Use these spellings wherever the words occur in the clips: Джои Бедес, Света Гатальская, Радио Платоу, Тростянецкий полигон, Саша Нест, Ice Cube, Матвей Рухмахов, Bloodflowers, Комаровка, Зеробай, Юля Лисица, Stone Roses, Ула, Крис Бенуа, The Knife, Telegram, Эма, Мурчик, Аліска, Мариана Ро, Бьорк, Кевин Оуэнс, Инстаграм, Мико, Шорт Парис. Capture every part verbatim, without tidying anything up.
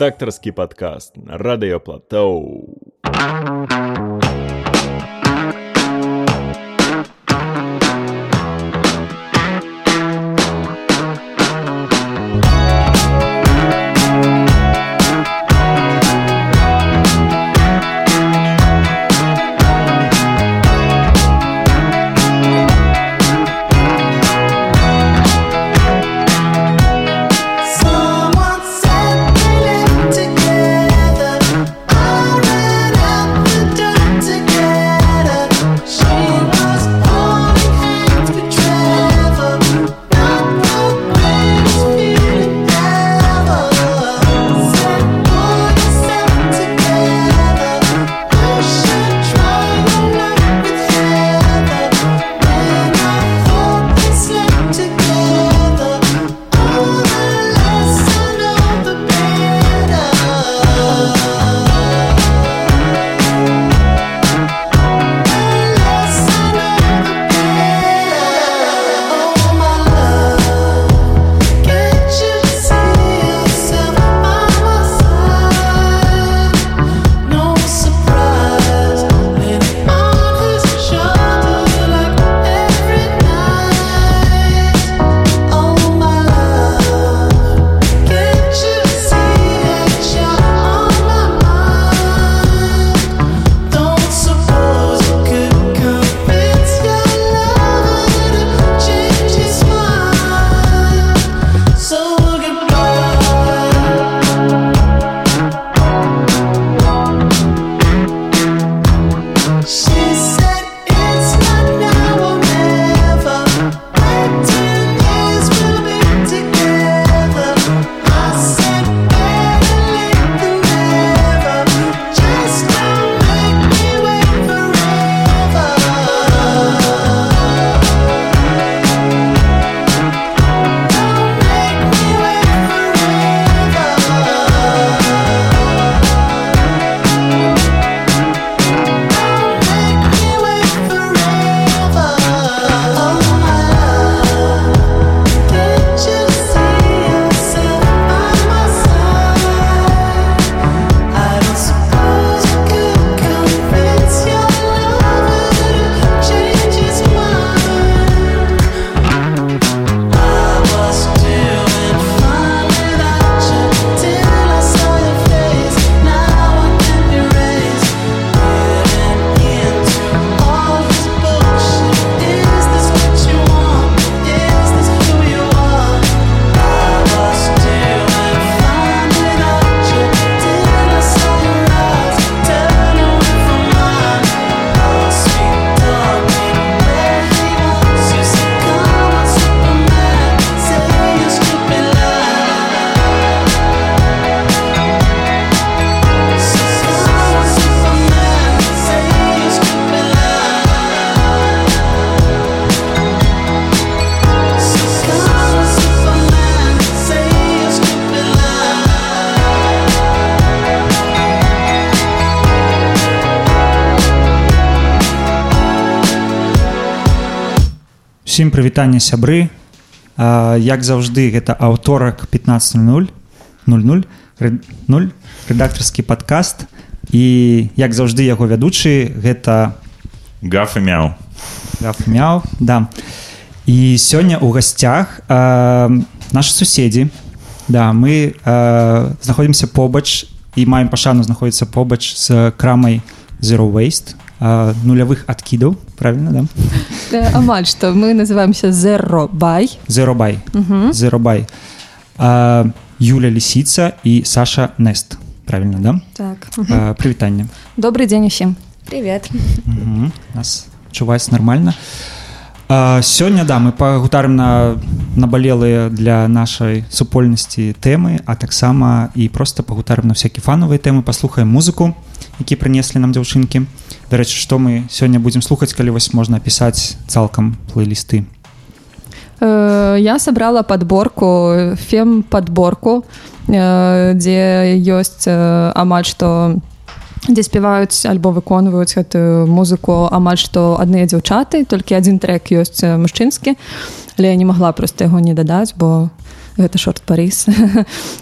редакторський подкаст на Радіо Платоу. Всім привітання, сябры. Як заўжды, гэта аўторак пятнаццаць ноль ноль рэдактарскі падкаст. І як заўжды яго вядучы, гэта Гаф і Мяў. Гаф і Мяў, да. І сёння ў гасцях нашы суседзі. Да, мы знаходзімся побач і маем пашану знаходзіцца побач з крамай Zero Waste. Нулевых откидов, правильно, да? Амаль, что мы называемся Зеробай. Зеробай. Угу. Зеробай. А, Юля Лисица и Саша Нест, правильно, да? Так. Угу. А, привет, Аня. Добрый день всем. Привет. Угу. Нас чувствуется нормально. А, сегодня, да, мы пагутарим на наболелые для нашей супольности темы, а так само и просто пагутарим на всякие фановые темы, послушаем музыку, які принесли нам девчонки. До речі, що ми сьогодні будемо слухати, коли ось можна описати цілком плейлисти? Я собрала подборку, фем-подборку, де є амаль, що дзе співаюць альбо выконваюць гэтую музыку амаль што адныя дзяўчаты, толькі адзін трек ёсць мужчынскі, але я не магла проста яго не дадаць, бо гэта шорт Паріс.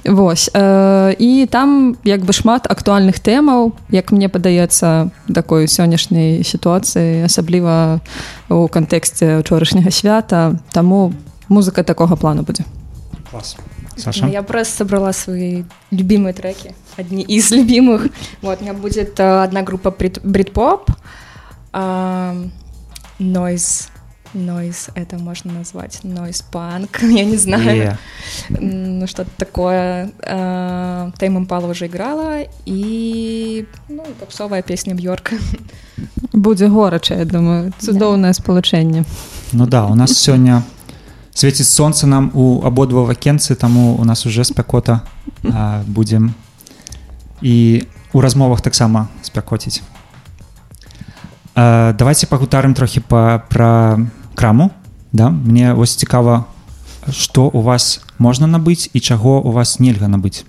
Вось. І там як бы шмат актуальных тэмаў, як мне падаецца, такой сённяшняй сітуацыі, асабліва у кантэксце учорашняга свята, таму музыка такога плану будзе. Клас. Саша? Я просто собрала свои любимые треки, одни из любимых. Вот, у меня будет одна группа брит-поп, нойз, нойз, это можно назвать, нойз-панк, я не знаю, yeah. ну что-то такое. Тейм Импала уже играла, и ну, попсовая песня Бьорк. Будет горячо, я думаю, цудовное сполучение. Ну да, у нас сегодня... Светіць сонца нам у абодва вакенцы, таму у нас уже спякота а, будзем і у размовах таксама спякоціць. А, давайте пагутарым трохі па, пра краму. Да? Мне вось цікава, што у вас можна набыць і чаго у вас нельга набыць.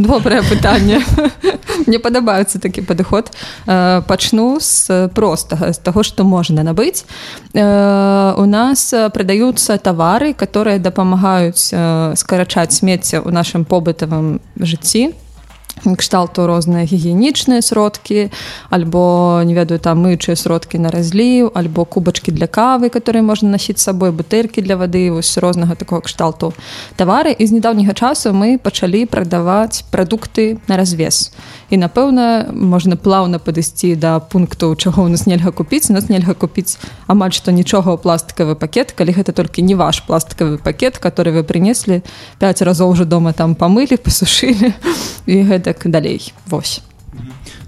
Добрае пытанне. Мне падабаецца такі падыход. Пачну з простага, з таго, што можна набыць. У нас прадаюцца тавары, которые дапамагаюць скарачаць смецце ў нашым побытавым жыцці. Кшталту розныя гігіенічныя сродкі, альбо, не ведаю, там мыючыя сродкі на разліў, альбо кубачкі для кавы, которые можна насіць з сабой, бутэлькі для вады, вось рознага такога кшталту тавары. І з нядаўняга часу мы пачалі прадаваць прадукты на развес. І, напэўна, можна плаўна падысці да пункту, чаго ў нас нельга купіць. У нас нельга купіць амаль што нічога ў пластыкавы пакет, калі гэта толькі не ваш пластыкавы пакет, который вы прынеслі пяць разоў уже дома там памылі, пасушылі і гэта так далей. Вось.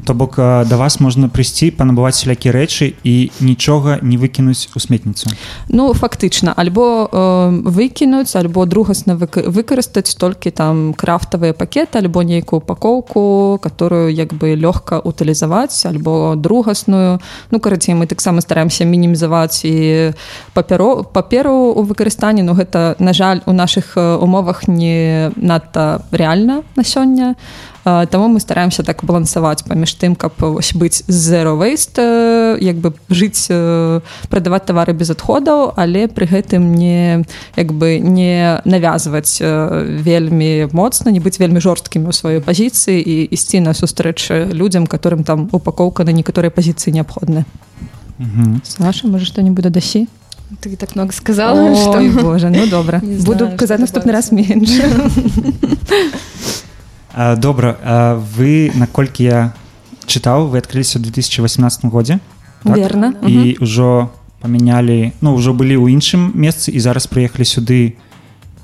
То бок да вас можна прыйсці, панабываць сялякі рэчы і нічога не выкінуць у сметніцу. Ну, фактычна, альбо э, выкінуць, альбо другасна выкарыстаць толькі там крафтавыя пакеты, альбо нейкую упакоўку, которую як бы лёгка утылізаваць, альбо другасную. Ну, карацей, мы таксама стараемся мінімізаваць і паперу, паперу ў выкарыстанні, ну гэта, на жаль, у нашых умовах не надта рэальна на сёння. Таму мы стараемся так балансаваць паміж тым, каб вось быць zero waste, як бы жыць, прадаваць тавары без адходаў, але пры гэтым не як бы не навязваць вельмі моцна, не быць вельмі жорсткімі ў сваёй пазіцыі і ісці насустрэч людзям, которым там упаковка на некаторыя пазіцыі неабходна. Угу. Саша, можа што-небудзе дадасі? Ты так много сказала. Ой, что... боже, ну добра. Не буду знаю, казаць наступны раз менш. Добра, вы, наколькі я читал, вы открылись в две тысячи восемнадцатом годзе. Так? Верно. И угу. Уже поменяли, ну, уже были у іншым месцы, и зараз приехали сюды,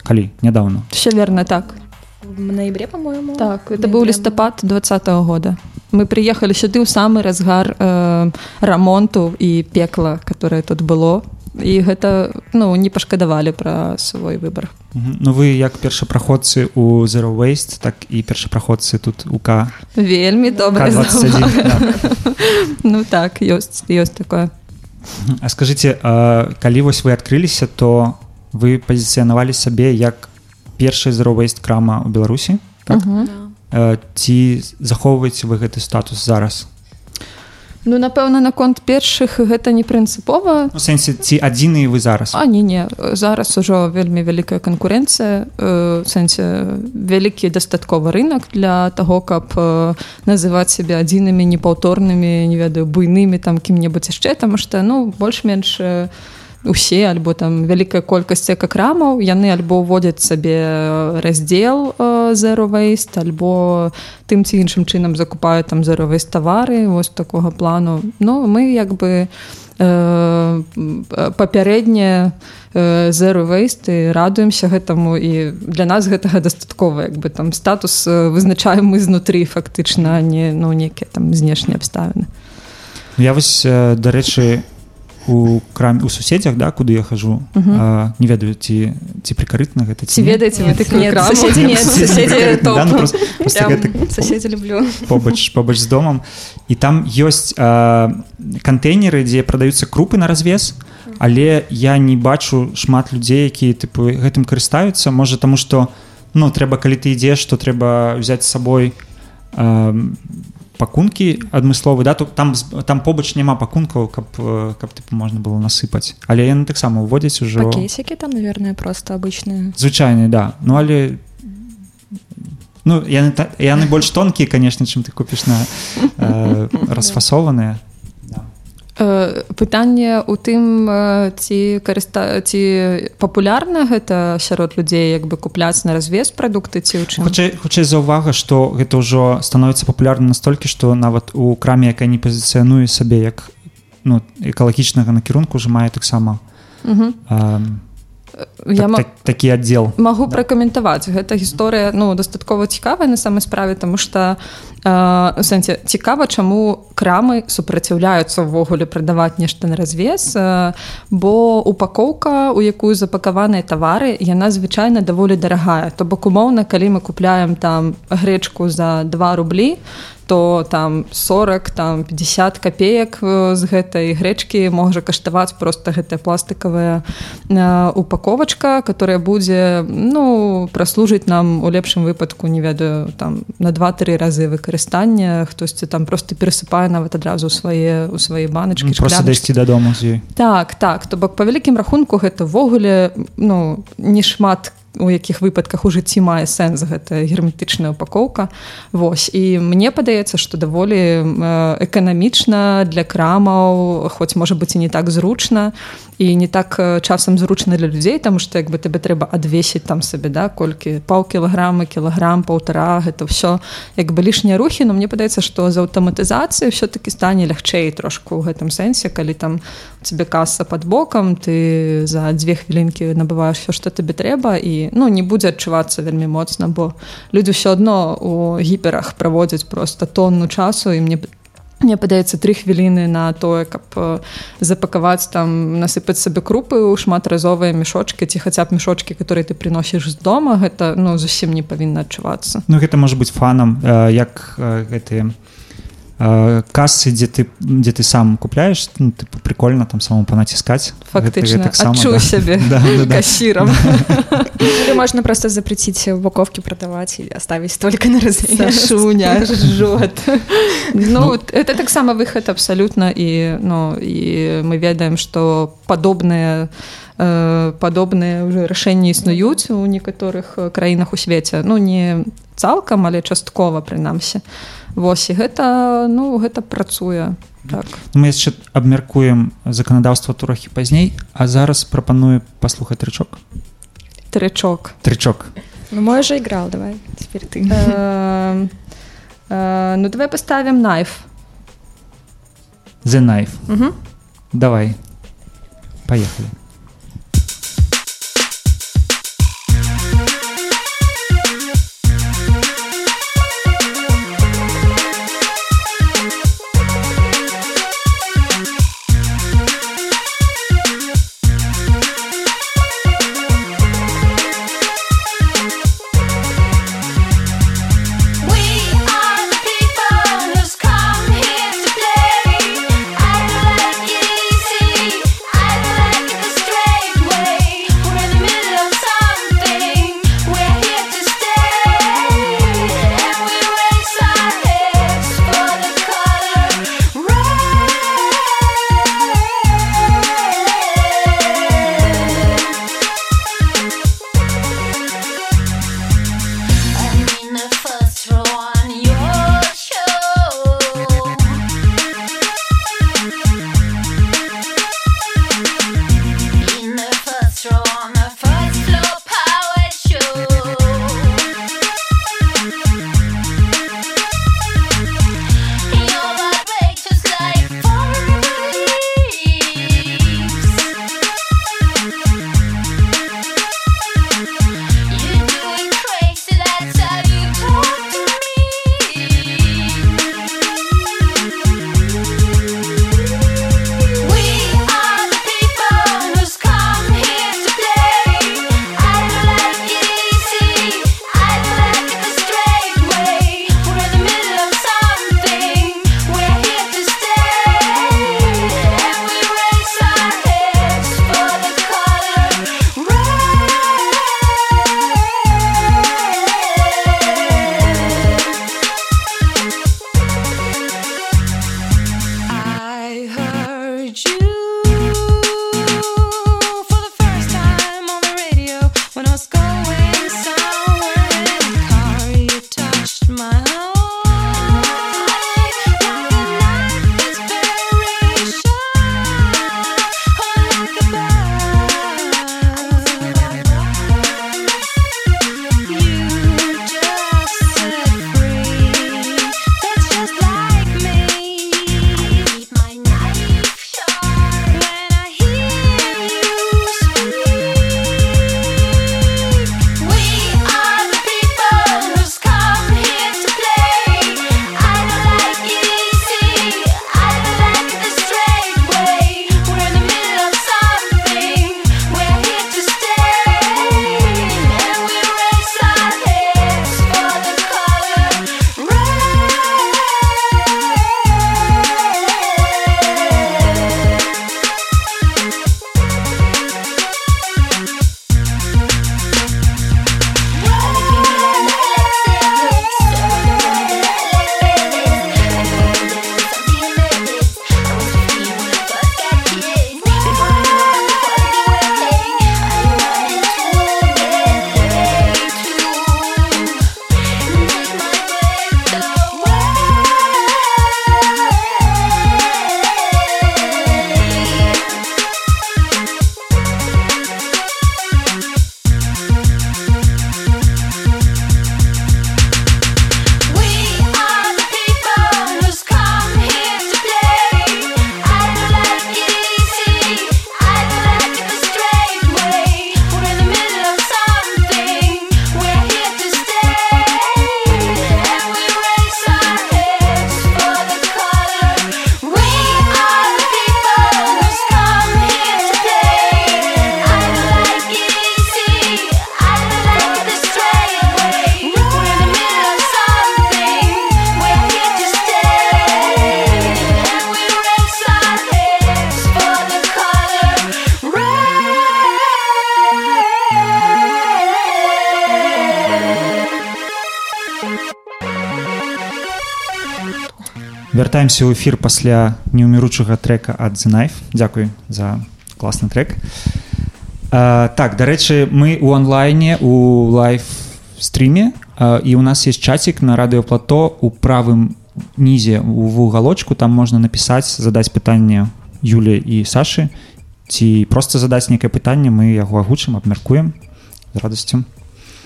калі, недавно. Все верно, так. В ноябре, по-моему. Так, это был листопад двадцатого года. Мы приехали сюды в самый разгар э, ремонту и пекла, которое тут было. І гэта, ну, не пашкадавалі пра свой выбар. Ну, вы як першапраходцы у Zero Waste, так і першапраходцы тут у К. Вельмі добра знала. Ну так, ёсць, ёсць такое. А скажыце, калі вось вы адкрыліся, то вы пазіцыянавалі сабе як першая Zero Waste крама ў Беларусі, так? Ці захоўваеце вы гэты статус зараз? Ну, напэўна, наконт першых гэта не прынцыпова. У сэнсе, ці адзіныя вы зараз? А, не, не. Зараз ужо вельмі вялікая канкурэнцыя, у сэнсе, вялікі дастаткова рынак для таго, каб называць сябе адзінымі, непаўторнымі, не ведаю, буйнымі, там, кім-небудзь яшчэ, таму што, ну, больш-менш усе, альбо там вялікая колькасць экакрамаў, яны альбо ўводзяць сабе раздзел э, Zero Waste, альбо тым ці іншым чынам закупаюць там Zero Waste тавары, вось такога плану. Ну, мы як бы э, папярэдне э, Zero Waste і радуемся гэтаму, і для нас гэтага дастаткова, як бы там статус вызначаем мы знутры фактычна, а не, ну, некія там знешнія абставіны. Я вось, э, дарэчы, у краме, у суседзях, да, куды я хожу, угу. а, не ведаю, ці, ці прикарытна гэта, ці, ці не? Ведаеце вы такую краму? Суседзі нет, суседзі топ. Да, ну, просто, просто гэта, суседзі люблю. Побач, побач з домам. І там ёсць а, контейнеры, дзе прадаюцца крупы на развес, але я не бачу шмат людзей, якія тыпу, гэтым карыстаюцца. Можа, таму што, ну, трэба, калі ты ідзеш, то трэба ўзяць з сабой... А, пакунки адмысловыя, да, там там побач няма пакункаў, каб каб тыпу можна было насыпаць, але яны таксама ўводзяць ужо пакесікі там, наверное, просто обычные звычайныя, да, ну але ну яны яны больш тонкія, конечно, чым ты купіш на э, расфасованыя. Пытанне ў тым, ці карыста ці папулярна гэта сярод людзей, як бы купляць на развес прадукты, ці ў чым? Хутчэй, хутчэй за ўвага, што гэта ўжо становіцца папулярна настолькі, што нават у краме, якая не пазіцыянуе сабе як, ну, экалагічнага накірунку, ўжо мае таксама. Угу. Эм... Так, так, такі аддзел. Магу да. пракаментаваць. Гэта гісторыя, ну, дастаткова цікавая на самай справе, таму што э, сэнсе, цікава, чаму крамы супраціўляюцца ўвогуле прадаваць нешта на развес, э, бо упакоўка, у якую запакаваныя тавары, яна звычайна даволі дарагая. То бок, умоўна, калі мы купляем там грэчку за два рублі, то там сорок, там пятьдесят копеек з гэтай грэчкі можа каштаваць просто гэтая пластыковая э, упаковочка, которая будзе, ну, праслужыць нам у лепшым выпадку, не ведаю, там на два-тры разы выкарыстання, хтосьці там просто перасыпае нават адразу ў свае у свае баначкі, просто дайсці дадому з ёй. Так, так, то бок па вялікім рахунку гэта ввогуле, ну, не шмат у якіх выпадках у жыцці мае сэнс гэта герметычная упакоўка. Вось. І мне падаецца, што даволі эканамічна для крамаў, хоць, можа быць, і не так зручна, і не так часам зручна для людзей, таму што як бы тебе трэба адвесіць там сабе, да, колькі паўкілаграма, кілаграм, паўтара, гэта ўсё як бы лішнія рухі, но мне падаецца, што з аўтаматызацыі ўсё-такі стане лягчэй трошку ў гэтым сэнсе, калі там у цябе каса пад бокам, ты за дзве хвілінкі набываеш ўсё, што табе трэба, і ну, не будзе адчувацца вельмі моцна, бо людзі ўсё адно у гіперах праводзяць просто тонну часу, і мне мне падаецца тры хвіліны на тое, каб запакаваць там, насыпаць сабе крупы ў шматразовыя мешочкі, ці хаця б мешочкі, которые ты приносіш з дома, гэта, ну, зусім не павінна адчувацца. Ну, гэта можа быць фанам, як гэты кассы, дзе ты, дзе ты сам купляеш, ну, типу, прикольно там самому понаціскаць. Фактично, гэта, гэта адчуў сябе да. да, да, кассиром. Да. Или можно просто запретить упаковки продавать и оставить только на развес. Сашуня жжет. Ну, это так само выход абсолютно, и, ну, и мы ведаем, что подобные падобныя ўжо рашэнні існуюць у некаторых краінах у свеце. Ну, не цалкам, але часткова, прынамсі. Вось, і гэта, ну, гэта працуе. Так. Мы яшчэ абмяркуем заканадаўства трохі пазней, а зараз прапаную паслухаць трычок. Трычок. Трычок. Ну, мой уже играл, давай, теперь ты. Ну, давай поставим Knife. The Knife. Давай. Поехали. This with you for the first time on the radio when I was going somewhere in the car. You touched my heart. Love is very short, like a bird. You just set free. That's just like me. Keep my knife sharp when I hear you speak. We are the people who's come here to play. I don't like it easy. I don't like it the straight way. We're in the middle of something. We're here to stay, and we raise our hands for the color red. We are the people who's come here to play. I don't like it easy. I don't like it the straight way. We're in the middle of something. We're here to stay, and we raise our hands for the color. We are the people who's come here to play. I don't like it easy. I don't like it the straight way. We're in the middle of something. We're here to stay, and we raise our hands for the color red. Вяртаемся ў эфір пасля неўміручага трека ад The Knife. Дзякуй за класны трек. А, так, дарэчы, мы ў онлайне, у лайв-стріме, а, і ў нас ёсць чатик на Радыё Плато у правым нізе, у вугалочку, там можна напісаць, задаць пытанне Юлі і Сашы, ці проста задаць некае пытанне, мы яго агучым, абмяркуем з радасцю.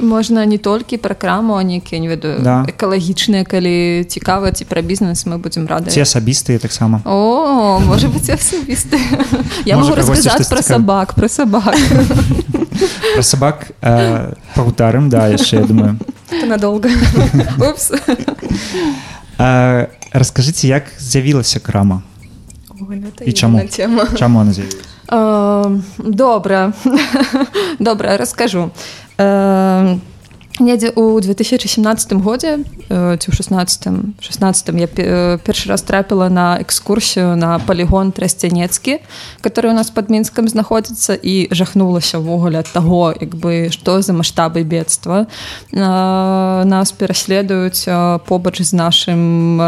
Можна не толькі пра краму, а нейкія, не ведаю, Да. экалагічныя, калі цікава, ці пра бізнес, мы будзем рады. Ці асабістыя таксама. О, можа быць, асабісты. Я Можа, магу когось расказаць штосьці пра цікаве. сабак, пра сабак. Пра сабак э, пагутарым, да, яшчэ, я думаю. Це надолго. Упс. Э, Раскажыце, як з'явілася крама? Ой, ну, це І чаму? імна тема. Чаму вона з'явілася? Э, Добра. Добра, раскажу. Э, Недзе ў две тысячи семнадцатым годзе, э, ці ў шестнадцатым, шестнадцатым я пе- э, першы раз трапіла на экскурсію на палігон Тростянецкі, который у нас пад Мінскам знаходзіцца, і жахнулася ўвогуле ад таго, як бы, што за маштабы бедства. Э, Нас пераследуюць э, побач з нашым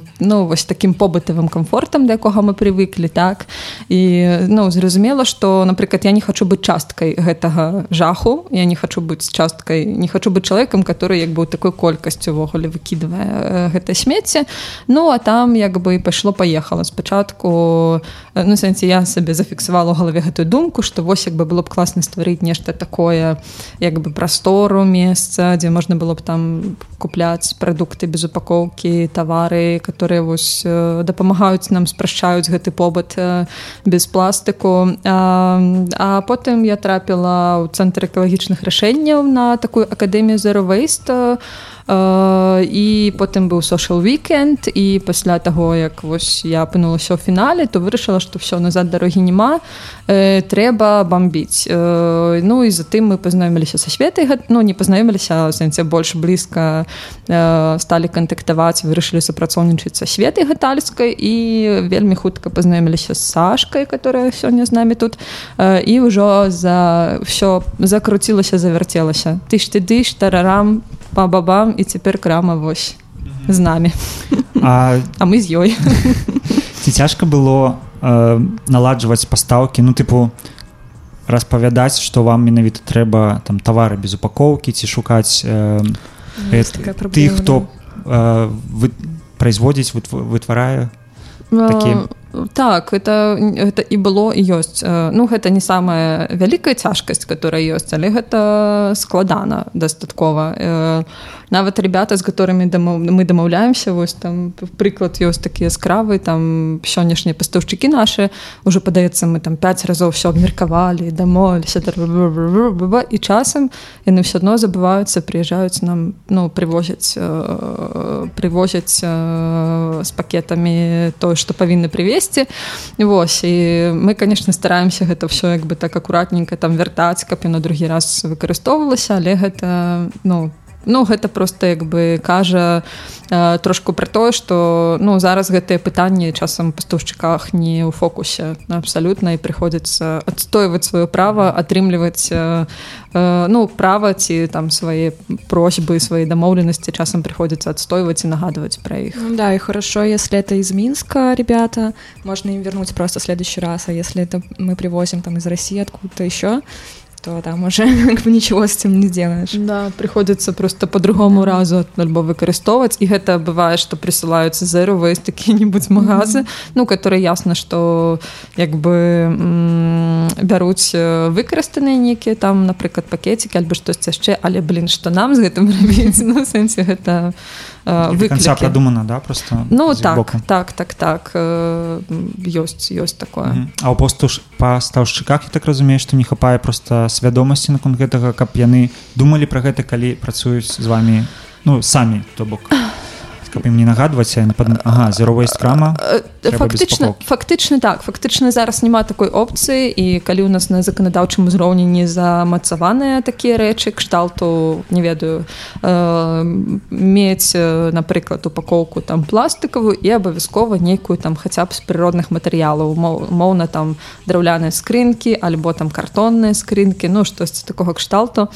э, ну, вось такім побытавым камфортам, да якога мы прывыклі, так? І, ну, зразумела, што, напрыклад, я не хачу быць часткай гэтага жаху, я не хачу быць часткай, не хачу быць чалавекам, который як бы ў такой колькасцю ўвогуле выкідвае гэта смецце. Ну, а там як бы пайшло-паехала. Спачатку, э, ну, сэнсе, я сабе зафіксавала ў галаве гэтую думку, што вось як бы было б класна стварыць нешта такое, як бы прастору, месца, дзе можна было б там купляць прадукты без упакоўкі, тавары, которые вось э, дапамагаюць нам, спрашчаюць гэты побыт э, без пластыку. А, а потым я трапіла ў цэнтр экалагічных рашэнняў на такую акадэмію Zero Waste, э, і потым быў Social Weekend, і пасля таго, як вось я апынулася ў фінале, то вырашыла, што все, назад дарогі няма, э, трэба бамбіць. Э, ну і затым мы пазнаёміліся са светай, гэт- ну не пазнаёміліся, а сэнсе, больш блізка э, сталі кантактаваць, вырашылі супрацоўнічаць са светай гатальскай, і вельмі хутка пазнаёміліся з Сашкай, которая сёння з намі тут, э, і ўжо за ўсё закруцілася, завярцелася. Тыш-ты-дыш, тарарам, па-ба-бам, і цяпер крама вось з намі. А, А мы з ёй. ці цяжка было э, наладжваць пастаўкі, ну тыпу распавядаць, што вам менавіта трэба там тавары без упакоўкі ці шукаць э, э, тых, хто э, вы, производіць, вытварае такие. Так, это, это і было, і ёсць. Ну, гэта не самая вялікая цяжкасць, которая ёсць, але гэта складана дастаткова. Нават ребята, з которыми дамов... мы дамаўляемся, вось там прыклад ёсць такі яскравы, там сённяшнія пастаўшчыкі нашы, уже падаецца, мы там пяць разоў все абмеркавалі, дамовіліся, і часам яны все одно забываюцца, прыязджаюць нам, ну, привозяць, привозяць з пакетамі тое, што павінны привезць. Вось, і мы, конечно, стараемся гэта все як бы так акуратненько там вяртаць, каб яно другі раз выкарыстоўвалася, але гэта, ну, ну гэта просто як бы кажа э, трошку пра тое, што ну зараз гэтыя пытанні часам пастаўшчыках не ў фокусе абсалютна, і прыходзіцца адстойваць сваё права, атрымліваць э, э, ну права ці там свае просьбы, свае дамоўленасці часам прыходзіцца адстойваць і нагадваць пра іх. Ну, да, і хорошо, если это из Минска ребята, можно им вернуть просто в следующий раз, а если это мы привозим там из России откуда-то еще, то там уже как бы ничего с этим не делаешь. Да, приходится просто по-другому разу альбо выкористовывать. И это бывает, что присылаются zero-waste какие-нибудь магазы, mm-hmm. ну, которые ясно, что как бы м- берут выкористанные некие там, например, пакетики, альбо что-то еще, але, блин, что нам с этим робить? Ну, в смысле, это выклики. До конца продумано, да, просто? Ну, так, так, так, так. Есть, есть такое. А у пастаўшчыках, я так разумею, что не хапае просто свядомасці наконт гэтага, каб яны думалі пра гэта, калі працуюць з вами, ну, самі, то бок, каб ім не нагадваць, а напад... ага, зеровая скрама, трэба без упаковкі. Фактычна так, фактычна зараз няма такой опцыі, і калі ў нас на заканадаўчым узроўні не замацаваныя такія рэчы, кшталту, не ведаю, э, мець, напрыклад, упакоўку там пластыкавую і абавязкова нейкую там хаця б з прыродных матэрыялаў, моўна там драўляныя скрынкі, альбо там картонныя скрынкі, ну, штосьці такога кшталту,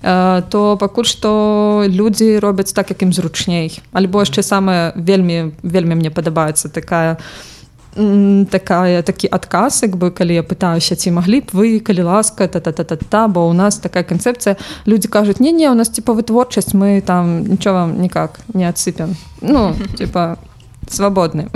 э, то пакуль што людзі робяць так, як ім зручней, альбо яшчэ самая вельмі вельмі мне падабаецца такая такая такі адказ, як бы калі я пытаюся, ці маглі б вы, калі ласка, та-та-та-та-та, бо ў нас такая канцэпцыя, людзі кажуць, не-не, у нас типа вытворчасць, мы там нічого никак не адсыпем, ну типа свободны.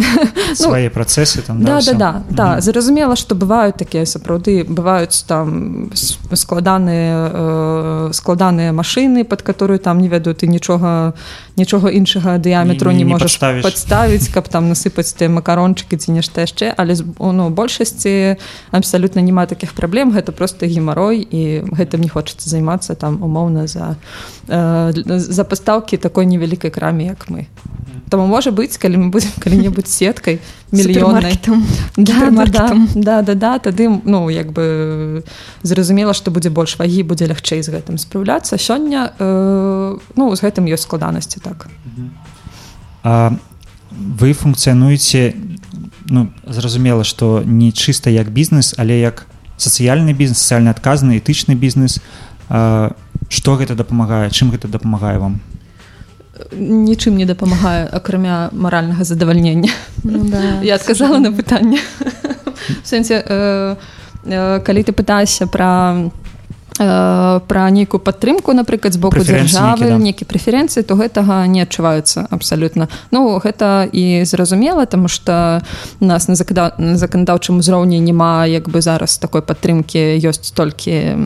Свои процессы там, да, да, да, да. Зразумела, што бываюць такія сапраўды, бываюць там складаныя складаныя машыны, пад которую там, не ведаю, ты нічога нічога іншага дыяметру не можаш падставіць, каб там насыпаць тыя макарончыкі ці нешта яшчэ, але у большасці абсалютна няма такіх праблем, гэта просто гемарой, і гэтым не хочацца займацца там умоўна за за пастаўкі такой невялікай краме, як мы. Таму можа быць, калі мы будзем калі-небудзь сеткай мільённай, да, да, да, да, да, тады, ну, як бы зразумела, што будзе больш вагі, будзе лягчэй з гэтым спраўляцца. Сёння, э, ну, з гэтым ёсць складанасці, так. А вы функцыянуеце, ну, зразумела, што не чыста як бізнес, але як сацыяльны бізнес, сацыяльна адказны, этычны бізнес. А што гэта дапамагае, чым гэта дапамагае вам? Нічым не дапамагае, акрамя маральнага задавальнення. Ну, да, я адказала на пытанне. В сэнсе, э, э, калі ты пытаешся пра э, пра нейкую падтрымку, напрыклад, з боку дзяржавы, нейкі прэферэнцыі, то гэтага не адчуваецца абсалютна. Ну, гэта і зразумела, таму што у нас на заканадаўчым узроўні няма як бы зараз такой падтрымкі, ёсць толькі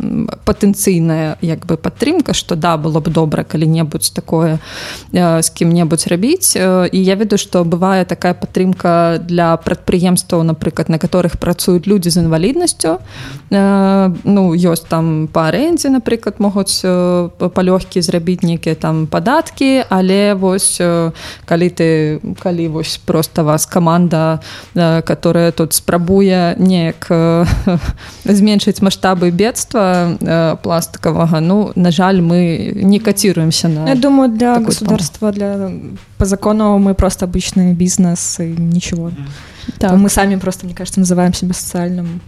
патэнцыйная як бы падтрымка, што да, было б добра калі-небудзь такое э, з кім-небудзь рабіць. І я ведаю, што бывае такая падтрымка для прадпрыемстваў, напрыклад, на которых працуюць людзі з інваліднасцю. Э, ну, ёсць там па арендзе, напрыклад, могуць палёгкі зрабіць нейкія там падаткі, але вось калі ты, калі вось проста вас каманда, которая тут спрабуе неяк зменшыць маштабы бедства пластыковага, ну, на жаль, мы не котируемся на... Я думаю, для государства, для... по закону мы просто обычный бизнес и ничего. Так. Мы сами просто, мне кажется, называем себя социальным.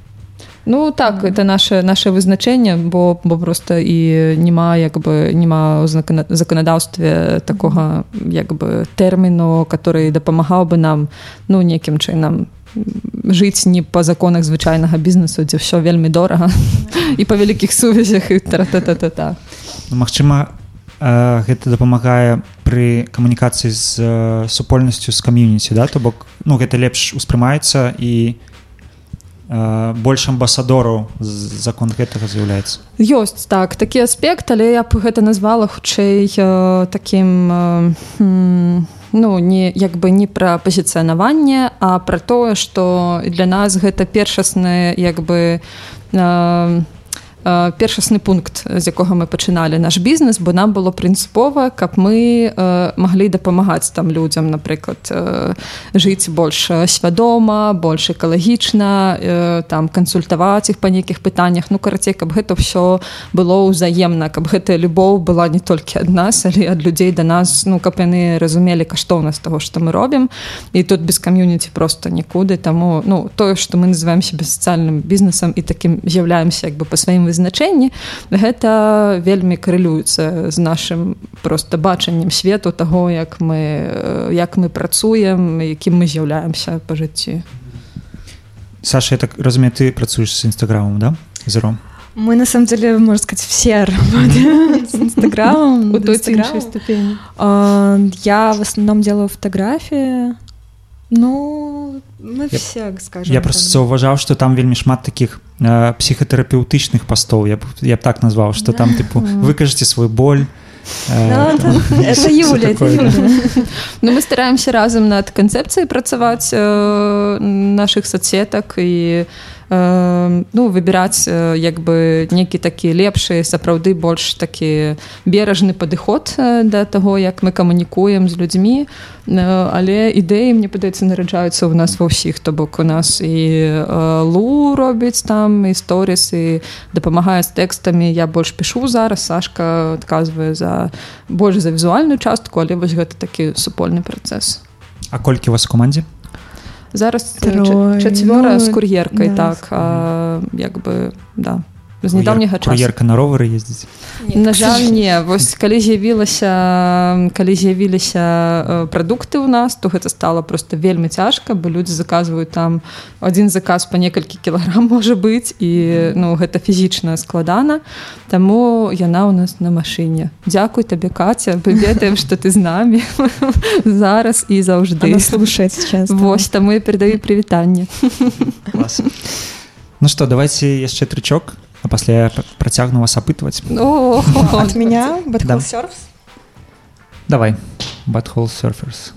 Ну так, это наше наше вызначение, бо, бо просто і нема як бы нема у законадаўстве такога як бы тэрміну, который дапамагаў бы нам, ну, некім чынам жить не по законах звичайного бізнесу, де все вельми дорого, і по великих сувязях, і тра-та-та-та-та. Магчыма, гэта дапамагае пры камунікацыі з супольнасцю, з кам'юніці, да? То бок, ну, гэта лепш успрымаецца, і больш амбасадораў закон гэтага з'яўляецца. Ёсць, так, такі аспект, але я б гэта назвала хутчэй такім... ну, не, як бы не пра пазіцыянаванне, а пра тое, што для нас гэта першасны, як бы, э, э, першасны пункт, з якога мы пачыналі наш бізнес, бо нам было прынцыпова, каб мы э, маглі дапамагаць там людзям, напрыклад, э, жыць больш свядома, больш экалагічна, э, там, кансультаваць іх па нейкіх пытаннях, ну, карацей, каб гэта ўсё было ўзаемна, каб гэтая любоў была не толькі ад нас, але ад людзей да нас, ну, каб яны разумелі каштоўнасць таго, што мы робім, і тут без кам'юніці просто нікуды, таму, ну, тое, што мы называем сябе сацыяльным бізнесам і такім з'яўляемся, як бы, па сваім вызначэнні, гэта вельмі карэлюецца з нашым просто бачаннем свету таго, як мы, як мы працуем, якім мы з'яўляемся па жыцці. Саша, я так разумею, ты працуеш с Инстаграмом, да? Зеро? Мы, на самом деле, можно сказать, все работаем с Инстаграмом. У той тіншай ступени. Я в основном делаю фотографии. Ну, мы все, скажем так. Я просто зауважал, что там вельми шмат таких психотерапевтичных постов. Я б так назвал, что там, типа, выкажите свою боль. Да, да. Это Юля, это Юля. Ну, мы стараемся разом над концепцией працаваць наших соцсеток і ну, выбіраць як бы некі такі лепшы, сапраўды больш такі беражны падыход да таго, як мы камунікуем з людзьмі, але ідэі, мне падаецца, нараджаюцца ў нас ва ўсіх, то бок у нас і Лу робіць там, і сторіс, і дапамагае з тэкстамі, я больш пішу зараз, Сашка адказвае за больш за візуальную частку, але вось гэта такі супольны працэс. А колькі у вас у камандзе? Зараз чацвёра ну, з кур'еркай, да. Так, а, як бы, да, з недавняга часу. Кур'ерка на ровары ездзіць? На жаль, не. Вось, калі з'явілася, калі з'явіліся прадукты ў нас, то гэта стало просто вельмі цяжка, бо людзі заказваюць там адзін заказ па некалькі кілограм, можа быць, і, ну, гэта фізічна складана, таму яна ў нас на машыне. Дзякуй табе, Каця, мы ведаем, што ты з намі зараз і заўжды. Она слушаецца часта. Вось, таму я перадаю прывітанне. Клас. Ну што, давайте яшчэ трычок, а пасля я працягну вас апытваць. От меня Butthole Surfers. Давай, Butthole Surfers.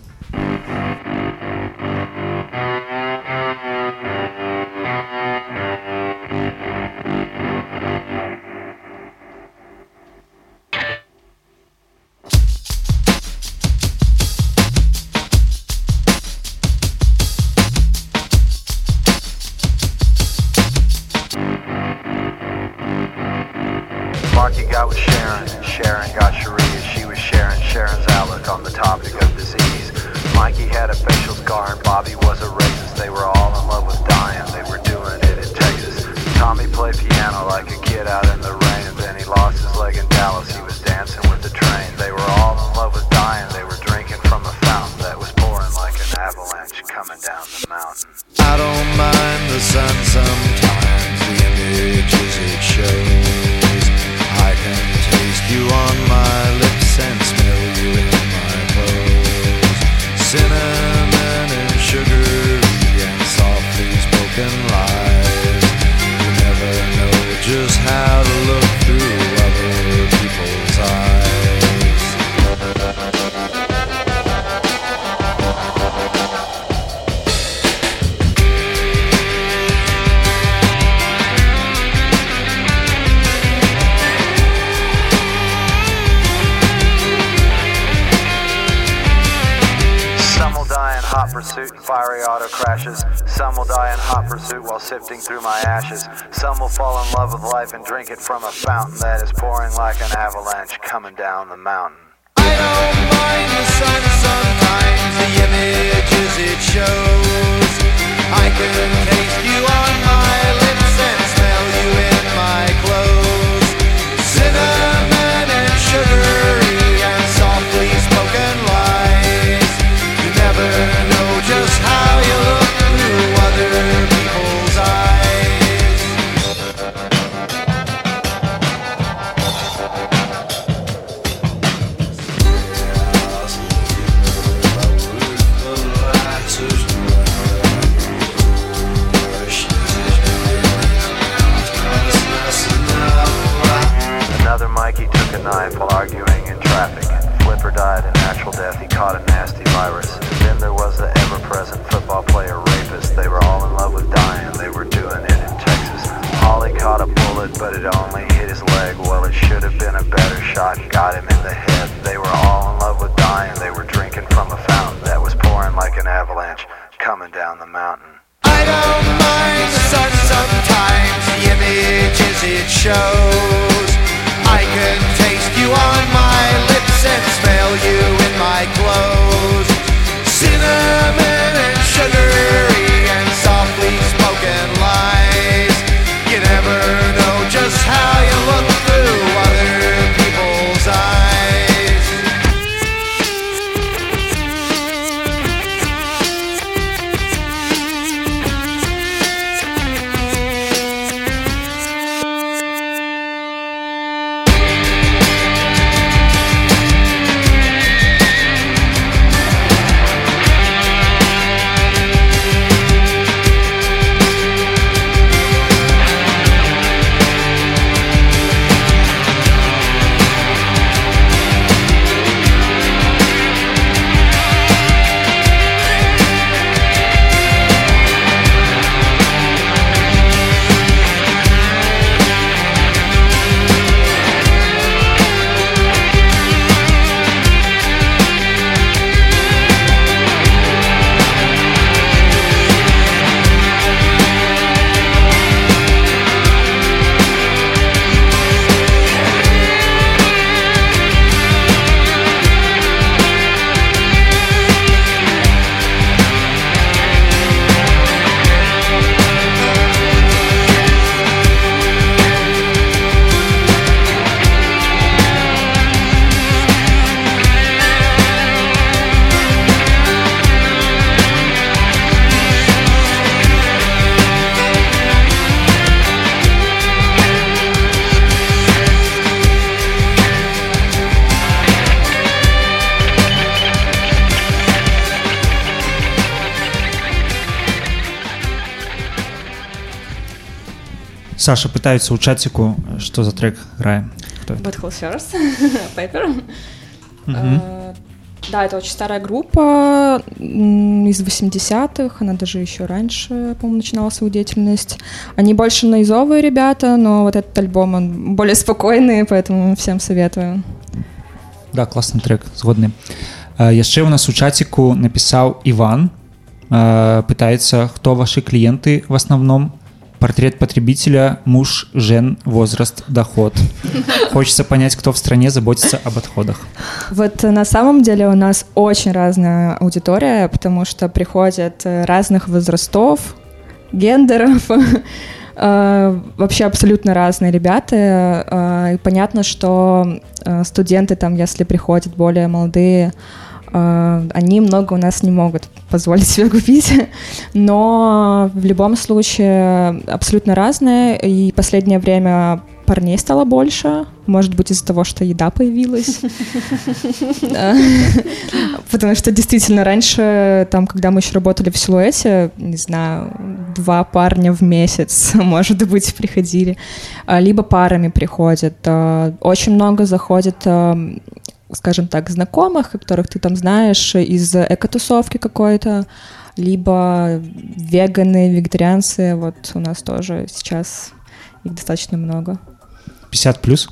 From a fountain that is pouring like an avalanche coming down the mountain. I don't mind the sun sometimes, the images it shows. I can taste you on my lips and smell you in my clothes. Cinnamon and sugary and softly spoken lies. You never know just how you look through other caught a nasty virus. And then there was the ever-present football player rapist. They were all in love with dying, they were doing it in Texas. Holly caught a bullet, but it only hit his leg. Well, it should have been a better shot, got him in the head. They were all in love with dying, they were drinking from a fountain that was pouring like an avalanche, coming down the mountain. I don't mind the sun sometimes, the images it shows. I can taste you on my lips and smell you in my clothes. Cinnamon and sugary and softly spoken lies. You never know just how you look through other people's eyes. Саша пытается у чатику, что за трек играем. Bloodflowers, Paper. Uh-huh. Да, это очень старая группа из восьмидесятых, она даже еще раньше, по-моему, начинала свою деятельность. Они больше нойзовые ребята, но вот этот альбом, он более спокойный, поэтому всем советую. Да, классный трек, згодний. Ще у нас у чатику написал Иван, пытается, кто ваши клиенты в основном? Портрет потребителя, муж, жен, возраст, доход. Хочется понять, кто в стране заботится об отходах. Вот на самом деле у нас очень разная аудитория, потому что приходят разных возрастов, гендеров, вообще абсолютно разные ребята. И понятно, что студенты, там, если приходят более молодые, они много у нас не могут позволить себе купить, но в любом случае абсолютно разные, и последнее время парней стало больше, может быть, из-за того, что еда появилась, потому что действительно раньше, там, когда мы еще работали в Силуэте, не знаю, два парня в месяц, может быть, приходили, либо парами приходят, очень много заходит, скажем так, знакомых, которых ты там знаешь из экотусовки какой-то, либо веганы, вегетарианцы, вот у нас тоже сейчас их достаточно много. пятьдесят плюс?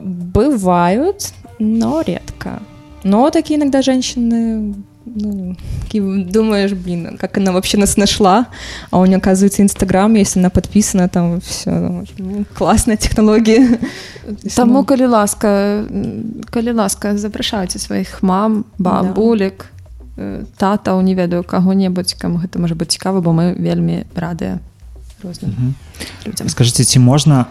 Бывают, но редко. Но такие иногда женщины, ну, думаешь, блин, как она вообще нас нашла, а у нее, оказывается, Инстаграм, если она подписана, там все, классная технология. Тому, коли ласка, коли ласка, запрошайте своїх мам, бабулек, да. Тата, у не ведаю, кого-небудь, кому это может быть цікаво, бо ми вельми раді різним угу. людям. Скажіть, ці можна,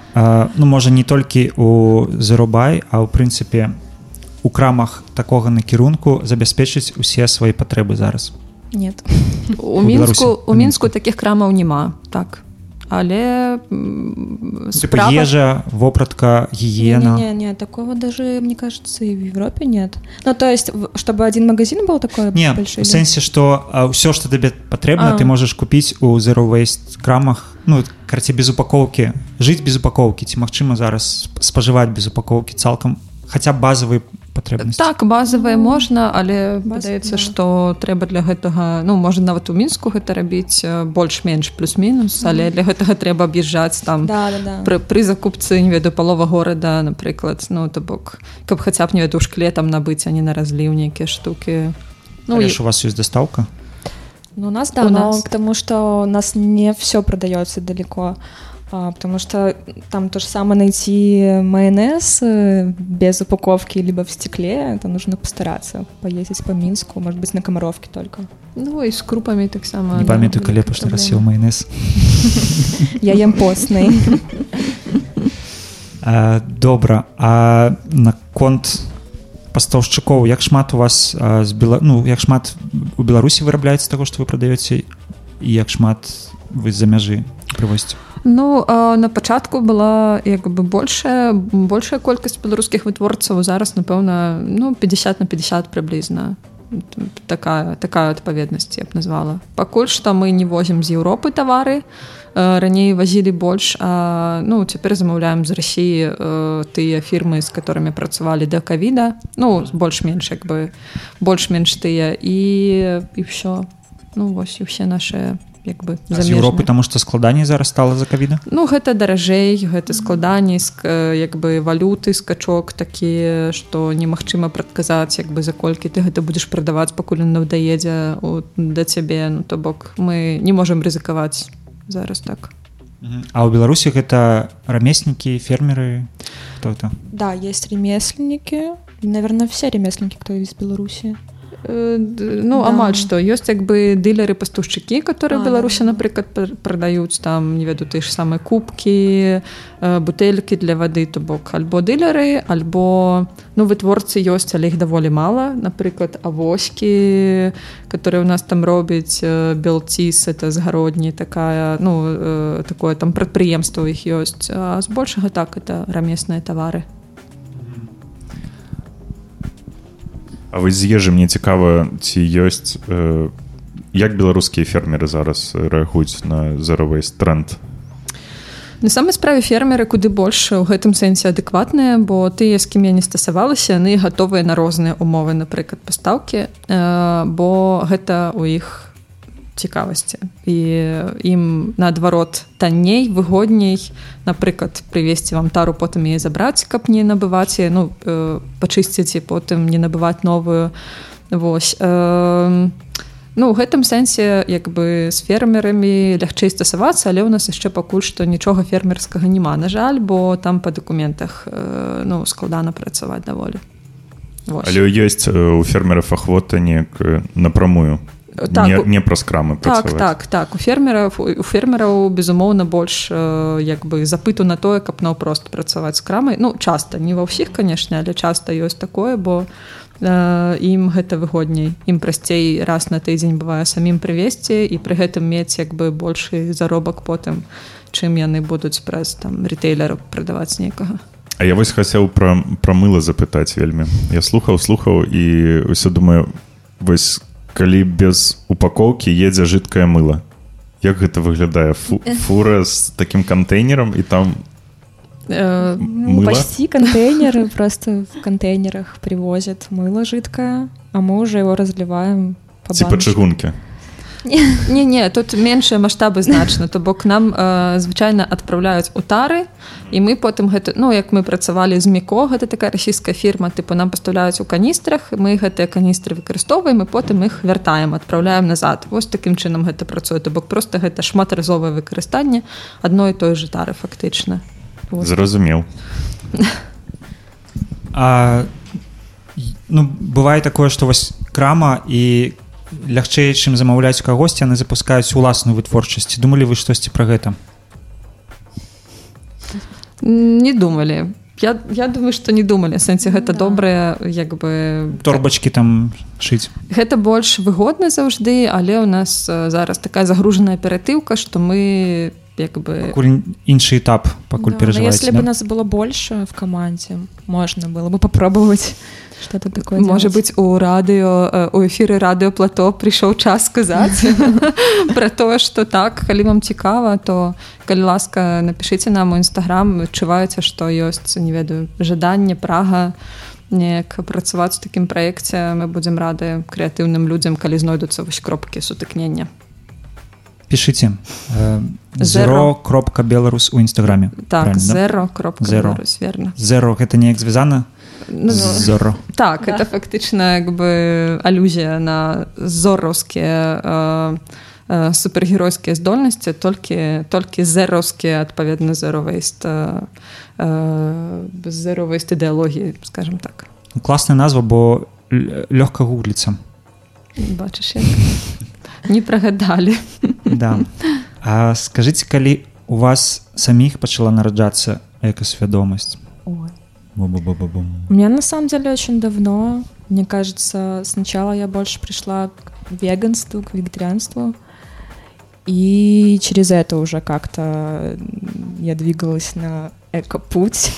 ну, може, не тільки у Зеробай, а, в принципі, у крамах такого накірунку забезпечить усі свої потреби зараз? Ні. У, у, Мінську, у Мінську таких крамів нема, так. Але справа... Типа ежа, вопратка, гиена. Не, не, не, такого даже, мне кажется, и в Европе нет. Ну, то есть, чтобы один магазин был такой не, большой? Нет, в сенсе, что а, все, что тебе потребно, а. ты можешь купить у Zero Waste крамах. Ну, короче, без упаковки. Жить без упаковки. Ці магчыма зараз споживать без упаковки цілком. Хотя базовые потребности. Так, базовые можно, але падаецца, што трэба для гэтага, ну, можа нават у Мінску гэта рабіць больш-менш плюс-мінус, але для гэтага трэба аб'язджаць там да, да, да. Пры, пры закупцы, не ведаю, палова горада, напрыклад, ну, то бок, каб хаця б, не ведаю, у шкле там набыць, а не на разліў нейкія штукі. Ну, але ж у вас ёсць дастаўка? Ну, у нас, да, у но нас. К тому, что у нас не все продаётся далеко. Потому что там то же самое найти майонез без упаковки либо в стекле, это нужно постараться поездить по Минску, может быть, на Комаровке только. Ну и с крупами так само. Не да, помню, ты коли прошлый раз съел майонез. Я ем постный. Добра, а на конт пастаўшчыкоў, як шмат у вас з Бела... ну, як шмат у Беларусі вырабляецца таго, што вы прадаёце, і як шмат вы з-за мяжы прывозіце? Ну, на пачатку была як бы большая, большая колькасць беларускіх вытворцаў, зараз, напэўна, ну, пятьдесят на пятьдесят прыблізна. Такая, такая адпаведнасць, я б назвала. Пакуль што мы не возім з Еўропы тавары, раней возілі больш, а, ну, цяпер замаўляем з Расіі тыя фірмы, з которымі працавалі да ковіда, ну, больш-менш, як бы, больш-менш тыя, і, і все, ну, вось, і все нашы, як бы, замежныя. З Еўропы, таму што складаней зараз стала за ковіда? Ну, гэта даражэй, гэта складаней, як бы, валюты, скачок такі, што немагчыма прадказаць, як бы, за колькі ты гэта будзеш прадаваць, пакуль ён доедзе да цябе, ну, то бок, мы не можам рызыкаваць зараз так. А у Беларуси это ремесленники, фермеры, кто это? Да, есть ремесленники, наверное, все ремесленники, кто из Беларуси. Ну, да. Амаль што, ёсць як бы дилеры-пастаўшчыкі, которые в Беларусі, напрыклад, прадаюць там, не веду, тыя ж самыя кубкі, бутэлькі для вады, то бок, альбо дилеры, альбо, ну, вытворцы ёсць, але іх даволі мала, напрыклад, авоські, которые у нас там робяць, белціс, это згародні, такая, ну, такое там прадпрыемства іх ёсць, а збольшага так, это рамесныя тавары. А вось з ежы мне цікава, ці ёсць, э, як беларускія фермеры зараз рэагуюць на zero waste тренд? На самай справе фермеры куды больш у гэтым сэнсе адэкватныя, бо тыя, з кім я не стасавалася, яны гатовыя на розныя умовы, напрыклад, пастаўкі, э, бо гэта у іх цікавасці. І ім, наадварот, танней, выгодней, напрыклад, прывезці вам тару, потым яе забраць, каб не набываць, ну, пачысціць і потым не набываць новую. Вось. Ну, у гэтым сэнсе, як бы, з фермерамі лягчэй стасавацца, але ў нас яшчэ пакуль што нічога фермерскага няма, на жаль, бо там па дакументах, ну, складана працаваць даволі. Вось. Але ёсць у фермеров ахвота неяк напрамую. Так, не, не праз крамы працаваць. Так, так, так. У фермераў, у фермераў безумоўна, больш як бы запыту на тое, каб наўпрост працаваць з крамай. Ну, часта, не ва ўсіх, канешне, але часта ёсць такое, бо э, ім гэта выгодней. Ім прасцей раз на тыдзень бывае самім прывезці і пры гэтым мець як бы большы заробак потым, чым яны будуць праз там ритейлера прадаваць некага. А я вось хацеў пра, пра мыла запытаць вельмі. Я слухаў, слухаў і ўсё думаю, вось калі без упаковкі едзе жидкае мыло. Як гэта выглядае? Фу, фура з такім кантэйнерам і там э, мыло? Почти контейнеры, просто в контейнерах привозят мыло жидкое, а мы уже его разливаем по банке. Типа чыгунки? Не-не, тут меншыя маштабы значна, то бок нам э, звычайна адпраўляюць у тары, і мы потым гэта, ну, як мы працавалі з Міко, гэта такая расійская фірма, тыпу нам пастаўляюць у каністрах, мы гэтыя каністры выкарыстоўваем, і потым іх вяртаем, адпраўляем назад. Вось такім чынам гэта працуе, то бок проста гэта шматразовае выкарыстанне адной і той жа тары фактычна. Вот. Зразумеў. А, ну, бывае такое, што вось крама і лягчэй, чым замаўляць у кагосьці, яны запускаюць уласную вытворчасць. Думалі вы штосьці пра гэта? Не думалі. Я, я думаю, што не думалі. Сэнсе, гэта да. Добрае, як бы... Торбачкі там шыць. Гэта больш выгодна заўжды, але ў нас зараз такая загружаная аператыўка, што мы, як бы... Пакуль іншы этап, пакуль да, переживаеце. Если бы да? Нас было больше в команде, можно было бы попробовать... Что-то такое. Может делать. Быть, у радио, у эфира Радио Платоу пришел час сказать про то, что так, коли вам цікаво, то, коли ласка, напишите нам у Инстаграм, чуваете, что есть, не ведаю, жадання, прага, неяк працаваць у такім праекце, мы будзем рады крэатыўным людзям, калі знойдуцца вось кропкі сутыкнення. Пішыце zero.беларус у Інстаграме. Так, zero.беларус, верно. Zero гэта неяк звязана? Ну, Зоро. Так, да. Это фактично как бы аллюзия на зоровские э, э, супергеройские здольности, только, только зеровские, отповедно, зеровейст, э, зеровейст идеологии, скажем так. Классная назва, бо легко гуглится. Бачишь, я... не прогадали. Да. А скажите, коли у вас самих начала народжаться экосведомость? Ой. У меня на самом деле очень давно, мне кажется, сначала я больше пришла к веганству, к вегетарианству, и через это уже как-то я двигалась на эко-путь.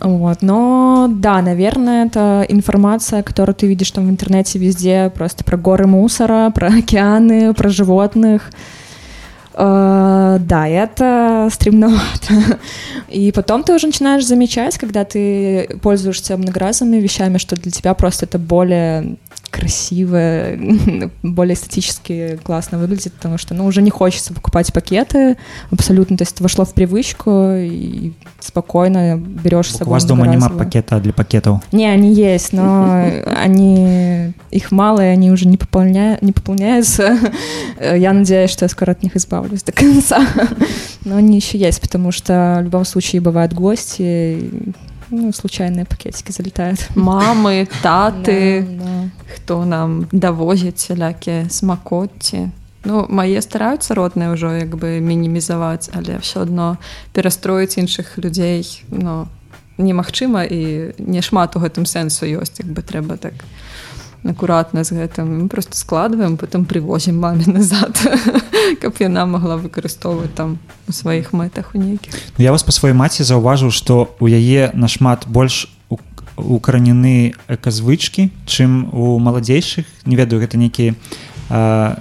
Вот. Но да, наверное, это информация, которую ты видишь там в интернете везде, просто про горы мусора, про океаны, про животных. Uh, да, это стремновато. И потом ты уже начинаешь замечать, когда ты пользуешься многоразовыми вещами, что для тебя просто это более красиво, более эстетически классно выглядит, потому что, ну, уже не хочется покупать пакеты абсолютно, то есть вошло в привычку и спокойно берешь с собой. У вас дома нема пакета для пакетов? Не, они есть, но они, их мало, и они уже не пополня... не пополняются. Я надеюсь, что я скоро от них избавлюсь до конца. Но они еще есть, потому что в любом случае бывают гости, ну, случайные пакетики залетают. Мамы, таты, да, да. Хто нам довозит всякі смакоті. Ну, мае стараюцца родныя ўжо як бы мінімізаваць, але ўсё адно перастроіць іншых людзей, ну, немагчыма, і няшмат у гэтым сэнсу ёсць, як бы трэба так акуратна з гэтым. Мы просто складываем, потом привозим маме назад, каб яна могла выкарыстоўваць там у сваіх мэтах у нейкіх. Я вас по сваёй маці заўважыў, што у яе нашмат больш укаранены эказвычкі, чым у маладзейшых. Не ведаю, гэта нейкі э,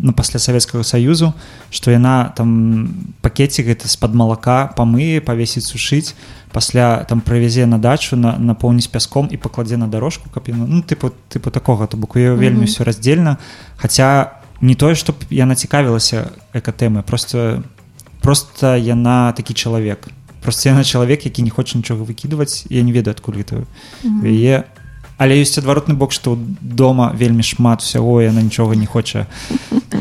ну, пасля Савецкага Саюзу, што яна там пакетик гэта з-пад малака памые, павесіць, сушыць, пасля там правязе на дачу, на, напоўніць пяском і пакладзе на дарожку, каб яна, ну, тыпу, тыпу такога, то бок у яе вельмі ўсё раздзельна, хаця не тое, што яна цікавілася экатэмы, просто, просто яна такі чалавек. Просто яна чалавек, які не хоча нічога выкідваць, я не ведаю, адкуль гэта у яе. Але ёсць адваротны бок, што дома вельмі шмат усяго, яна нічога не хоча,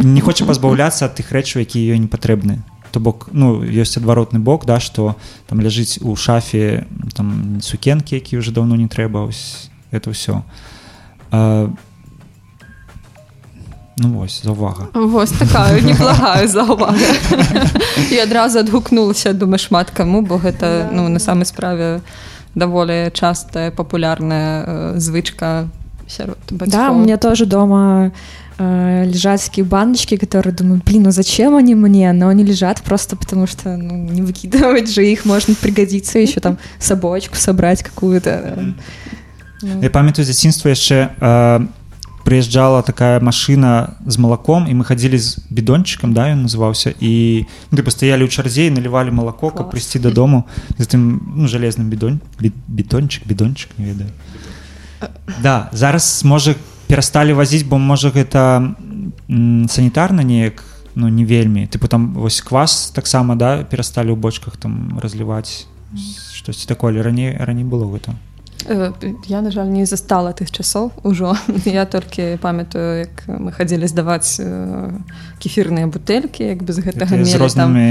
не хоча пазбаўляцца ад тых рэчаў, якія ёй не патрэбны. То бок, ну, ёсць адваротны бок, да, што там ляжыць у шафе там сукенкі, якія ўжо даўно не трэба, ось, это ўсё. А... Ну вось, заўвага. Вось такая неблагая заўвага. І адразу адгукнулася, думаю, шмат каму, бо гэта, ну, на самай справе даволі частая папулярная э, звычка сярод бацькоў. Да, у меня тоже дома э, лежат такие баночки, которые, думаю, блин, ну зачем они мне? Но они лежат просто потому, что, ну, не выкидывать же их, можно пригодиться, еще там собачку собрать какую-то. Я помню, с детства еще приезжала такая машина с молоком, и мы ходили с бидончиком, да, он назывался, и мы, ну, постояли у чарзей, наливали молоко, как прийти до дому, с этим, ну, железным бидон, бидончик, бидончик, не ведаю. Да, зараз, может, перестали возить, бо, может, это м, санитарно неяк, ну, не вельми, типа там, вось, квас так само, да, перестали у бочках там разливать, mm. что-то такое, или ранее, ранее было в этом? Я, на жаль, не застала тых часоў ўжо. Я толькі памятаю, як мы хадзілі здаваць кефірныя бутэлькі, як бы з гэтага мелі там... З рознымі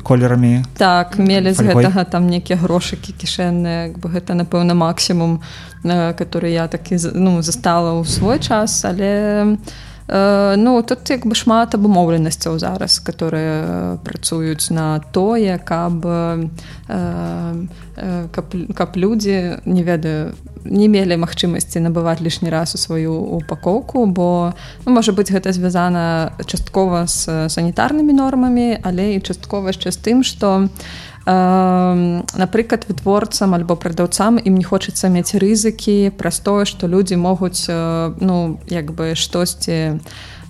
колерамі. Так, мелі з гэтага там некія грошыкі кішэнныя, як бы гэта, напэўна, максімум, который я так і, ну, застала ў свой час, але... Ну, тут як бы шмат абумоўленасцяў зараз, которые працуюць на тое, каб, каб, каб людзі, не ведаю, не мелі магчымасці набываць лішні раз у сваю упакоўку, бо, ну, можа быць, гэта звязана часткова з санітарнымі нормамі, але і часткова яшчэ з тым, што, напрыклад, вытворцам альбо прадаўцам ім не хочацца мець рызыкі праз тое, што людзі могуць, ну, як бы штосьці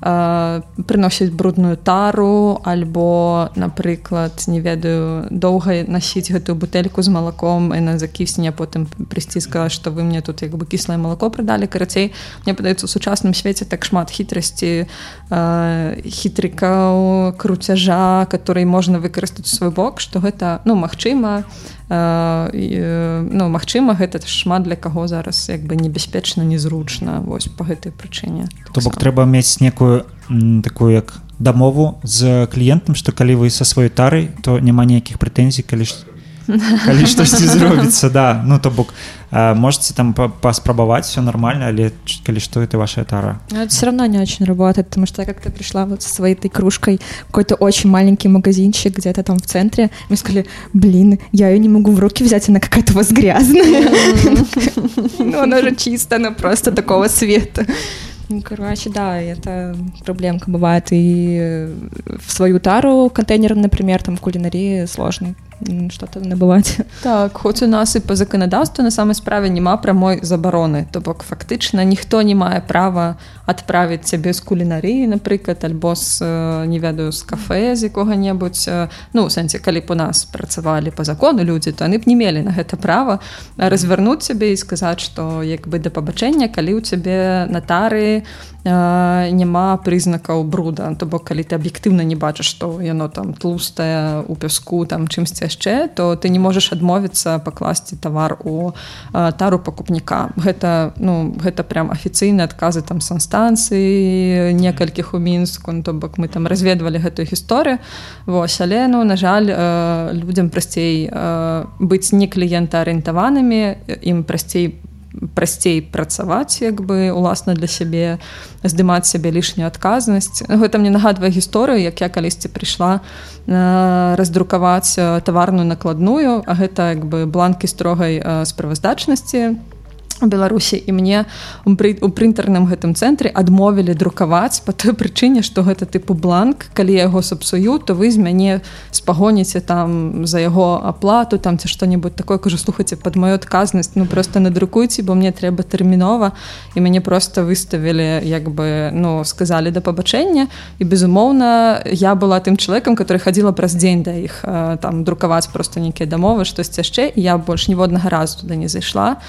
приносяць брудную тару, альбо, напрыклад, не ведаю, доўга насіць гэтую бутэльку з малаком, яна закісне, а потым прыйсці сказаць, што вы мне тут як бы кіслае малако прыдалі. Карацей, мне падаецца, у сучасным свеце так шмат хітрасці, хітрыкаў, круцяжа, которые можна выкарыстаць у свой бок, што гэта, ну, магчыма, ну, магчыма, гэта шмат для каго зараз як бы небяспечна, незручна, вось па гэтай прычыне. То бок трэба мець некую такую як дамову з кліентам, што калі вы са сваёй тарай, то няма ніякіх прэтэнзій, калі калі штосьці зробіцца, да. Ну, то бок можете там поспробовать, все нормально, или, или что это ваша тара? Это все равно не очень работает, потому что я как-то пришла вот со своей этой кружкой в какой-то очень маленький магазинчик где-то там в центре. Мне сказали, блин, я ее не могу в руки взять, она какая-то у вас грязная. Ну, она же чистая, она просто такого цвета. Ну, короче, да, это проблемка бывает. И в свою тару контейнером, например, там в кулинарии сложно что-то набываць. Так, хоць у нас і па заканадаўству на самай справе няма прямой забароны, то бок фактычна ніхто не мае права адправіць цябе з кулінарыі, напрыклад, альбо з, не ведаю, з кафе, з якога-небудзь, ну, у сэнсе, калі б у нас працавалі па закону людзі, то яны б не мелі на гэта права развярнуць цябе і сказаць, што як бы да пабачэння, калі ў цябе на тары няма прызнакаў бруда, то бок калі ты аб'ектыўна не бачыш, што яно там тлустае, у пяску, там чымсьці яшчэ, то ты не можаш адмовіцца пакласці тавар у а, тару пакупніка. Гэта, ну, гэта прям афіцыйныя адказы там санстанцыі некалькіх у Мінску, ну, то бок мы там разведвалі гэтую гісторыю. Вось, але, ну, на жаль, людзям прасцей быць не кліентаарыентаванымі, ім прасцей прасцей працаваць, як бы, уласна для сябе, здымаць сябе лішнюю адказнасць. Гэта мне нагадвае гісторыю, як я калісьці прыйшла раздрукаваць таварную накладную, а гэта, як бы, бланкі строгай справаздачнасці у Беларусі, і мне у прынтарным гэтым цэнтры адмовілі друкаваць па той прычыне, што гэта тыпу бланк, калі я яго сапсую, то вы з мяне спагоніце там за яго аплату, там ці што-небудзь такое. Кажу, слухайце, пад маю адказнасць, ну, просто надрукуйце, бо мне трэба тэрмінова, і мяне просто выставілі, як бы, ну, сказалі да пабачэння, і, безумоўна, я была тым чалавекам, который хадзіла праз дзень да іх, там, друкаваць просто нейкія дамовы, штосьці яшчэ, і я больш ніводнага разу туды не зайшла.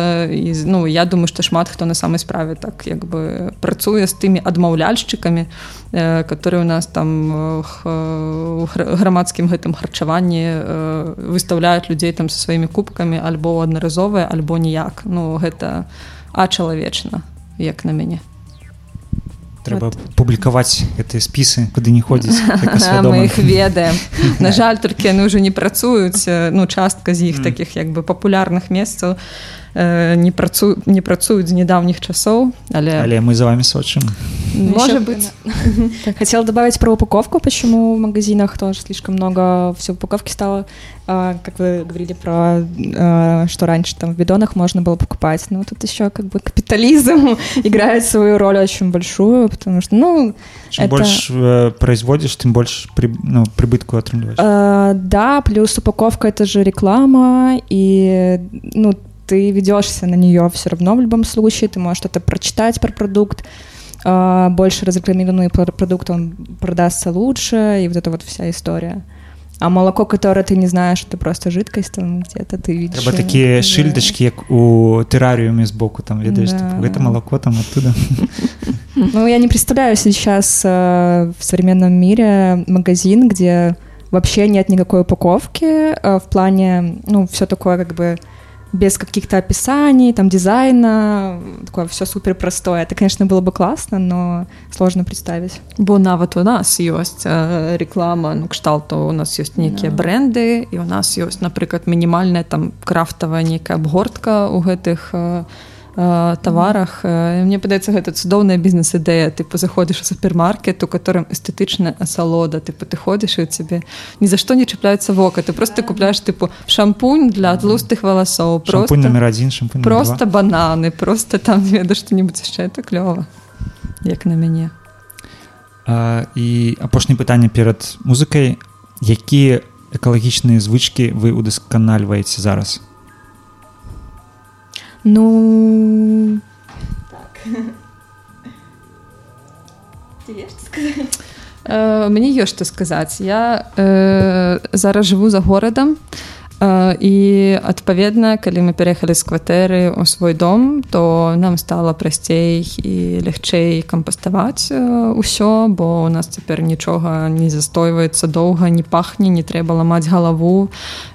І, ну, я думаю, што шмат хто на самай справе так, як бы, працуе з тымі адмаўляльшчыкамі, э, которые у нас там у грамадскім гэтым харчаванні э, выстаўляюць людзей там са сваімі кубкамі альбо аднаразовыя, альбо ніяк. Ну, гэта ачалавечна, як на мяне. Трэба вот публікаваць гэтыя спісы, куды не ходзіць, так асвядома. Мы іх ведаем. На жаль, толькі яны ўжо не працуюць, ну, частка з іх такіх, як бы, папулярных месцаў не працуюць, не працуюць з недавніх часоў, але... Але мы за вами сочим. Может быть. Хотела добавить про упаковку, почему в магазинах тоже слишком много всего упаковки стало. Как вы говорили про, что раньше там в бидонах можно было покупать. Но тут еще как бы капитализм играет свою роль очень большую, потому что, ну... Чем это... больше производишь, тем больше при... ну, прибытку отрываешь. А, да, плюс упаковка — это же реклама, и, ну, ты ведешься на нее все равно в любом случае, ты можешь что-то прочитать про продукт, больше разрекламированный продукт, он продастся лучше, и вот эта вот вся история. А молоко, которое ты не знаешь, это просто жидкость, там где-то ты видишь. Треба такие да. шильдочки, как у террариума сбоку, там видишь, да. типа, это молоко там оттуда. Ну, я не представляю сейчас в современном мире магазин, где вообще нет никакой упаковки, в плане, ну, все такое как бы... без каких-то описаний, там, дизайна, такое все супер простое. Это, конечно, было бы классно, но сложно представить. Бо нават у нас ёсць реклама, ну, кшталту, у нас ёсць некія yeah. бренды, і у нас ёсць, напрыклад, мінімальная там крафтавая некая абгортка у гэтых таварах. Мне падаецца, гэта цудоўная бізнес-ідэя. Ты заходзіш у супермаркет, у которым эстэтычная асалода. Типу, ты ходзіш, і у цябе ні за што не чапляецца вока. Ты просто купляеш, типу, шампунь для тлустых валасоў. Шампунь просто, номер один, шампунь номер просто два. Просто бананы, просто там, не ведаю, што-небудзь яшчэ. Это клёва, як на мяне. А, і апошняе пытанне перад музыкай. Якія экалагічныя звычкі вы удасканальваеце зараз? Ну, так. Тебе что сказать? Э, мне есть что сказать. Я э, зараз живу за городом, э, и, отповедно, когда мы переехали с квартиры в свой дом, то нам стало простей и легчей компостовать э, все, бо у нас теперь ничего не застойвается долго, не пахне, не треба ломать голову,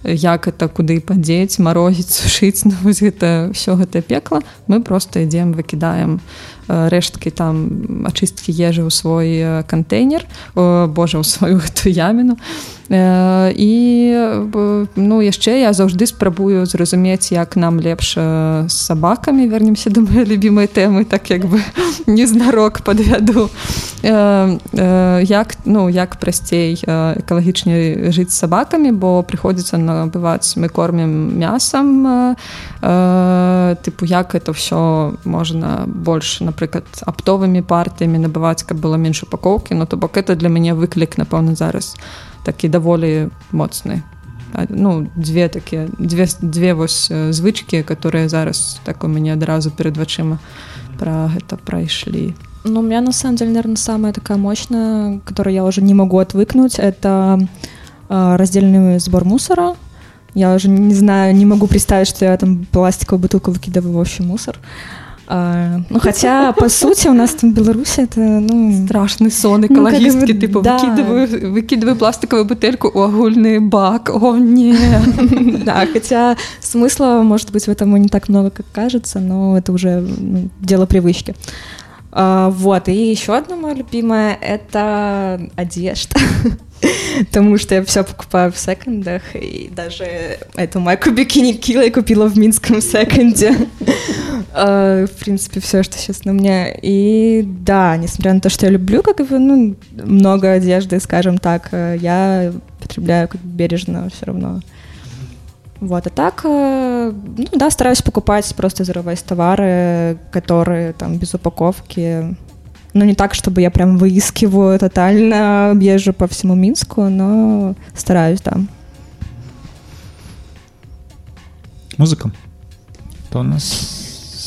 як это, куды подеть, морозить, сушить, ну, это, все это пекло. Мы просто идем, выкидаем рештки там очистки ежи у свой контейнер, о, боже, у свою эту яміну. Э, і ну, яшчэ я заўжды спрабую зразумець, як нам лепш з сабакамі, вернемся до моей любимой темы, так як бы незнарок подвяду. Э, э, як, ну, як прасцей экалагічней жыць з сабакамі, бо приходится набываць, мы кормим мясом, э, э, типу, як это все можно больше, наприклад, аптовими партиями набываць, каб было менш упаковки, но то бок это для меня выклик, напевно, зараз такі доволі моцні. Ну, две такие, две, две вось звычки, которые зараз так у меня одразу перед очима про это пройшли. Ну, у меня, на самом деле, наверное, самая такая мощная, которую я уже не могу отвыкнуть, это э, раздельный сбор мусора. Я уже не знаю, не могу представить, что я там пластиковую бутылку выкидываю в общий мусор. А, ну, хотя, по сути, у нас там в Беларуси это, ну... Страшный сон экологистки, ну, как бы, типа, да. выкидываю, выкидываю пластиковую бутыльку у огульный бак, о, нет. Да, хотя смысла, может быть, в этом и не так много, как кажется, но это уже дело привычки. А, вот, и еще одна моя любимая — это одежда. Потому что я все покупаю в секондах, и даже эту майку бикини кила я купила в минском секонде. В принципе, все, что сейчас на мне. И да, несмотря на то, что я люблю, как бы, ну, много одежды, скажем так, я потребляю как бережно все равно. Вот, а так, ну да, стараюсь покупать просто Зеробай товары, которые там без упаковки. Ну, не так, чтобы я прям выискиваю тотально, езжу по всему Минску, но стараюсь, да. Музыка. Кто у нас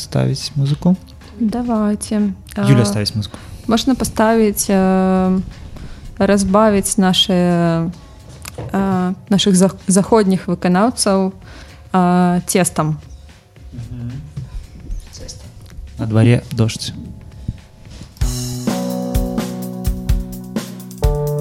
ставить музыку? Давайте. Юля, а, ставить музыку. Можно поставить, э, разбавить наши, э, наших за, заходних выканавцев э, тестом. Угу. На дворе дождь. Oh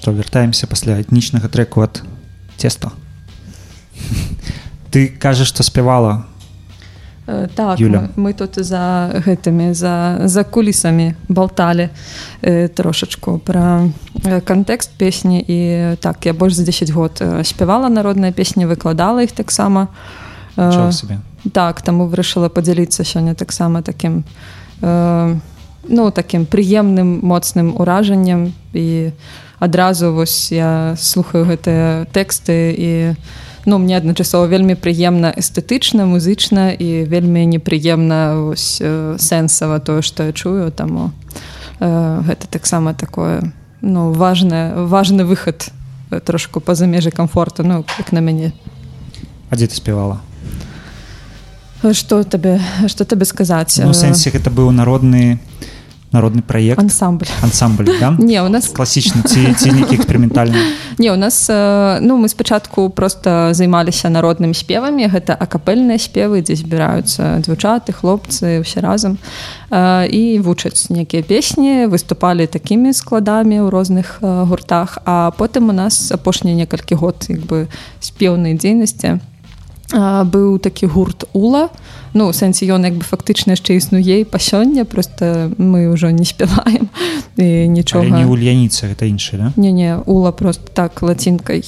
што вяртаемся пасля этнічнага трэку ад Цеста. Ты кажаш, што спявала так, Юля. Мы, мы тут за гэтымі, за, за кулісамі балталі э, трошачку пра кантэкст песні. І так, я больш за дзесяць год спявала народныя песні, выкладала іх таксама. Чаго сабе? Так, таму вырашыла падзяліцца сёння таксама такім э, ну, такім прыемным, моцным уражаннем. І адразу вось я слухаю гэтыя тэксты і ну, мне адначасова вельмі прыемна эстэтычна, музычна і вельмі непрыемна вось сэнсава тое, што я чую, таму э, гэта таксама такое, ну, важна, важны выхад трошку па-за межы камфорту, ну, як на мяне. А дзе ты спявала? Што табе, што табе сказаць? Ну, у сэнсе гэта быў народны народный проект. Ансамбль. Ансамбль, да? Не, у нас... Классичный, ці некі экспериментальны. Не, у нас, ну, мы спачатку просто займаліся народнымі спевамі, гэта акапельныя спевы, дзе збіраюцца дзяўчаты, хлопцы, ўсе разам, і вучаць некія песні, выступалі такімі складамі ў розных гуртах, а потым у нас апошні некалькі год, як бы, спевнай дзейнасці быў такі гурт «Ула». Ну, у сэнсе, ён, як бы, фактычна яшчэ існуе і па сёння, проста мы ўжо не спяваем і нічога. Але не Ульяніца, гэта іншы, да? Не-не, Ула просто так, лацінкай.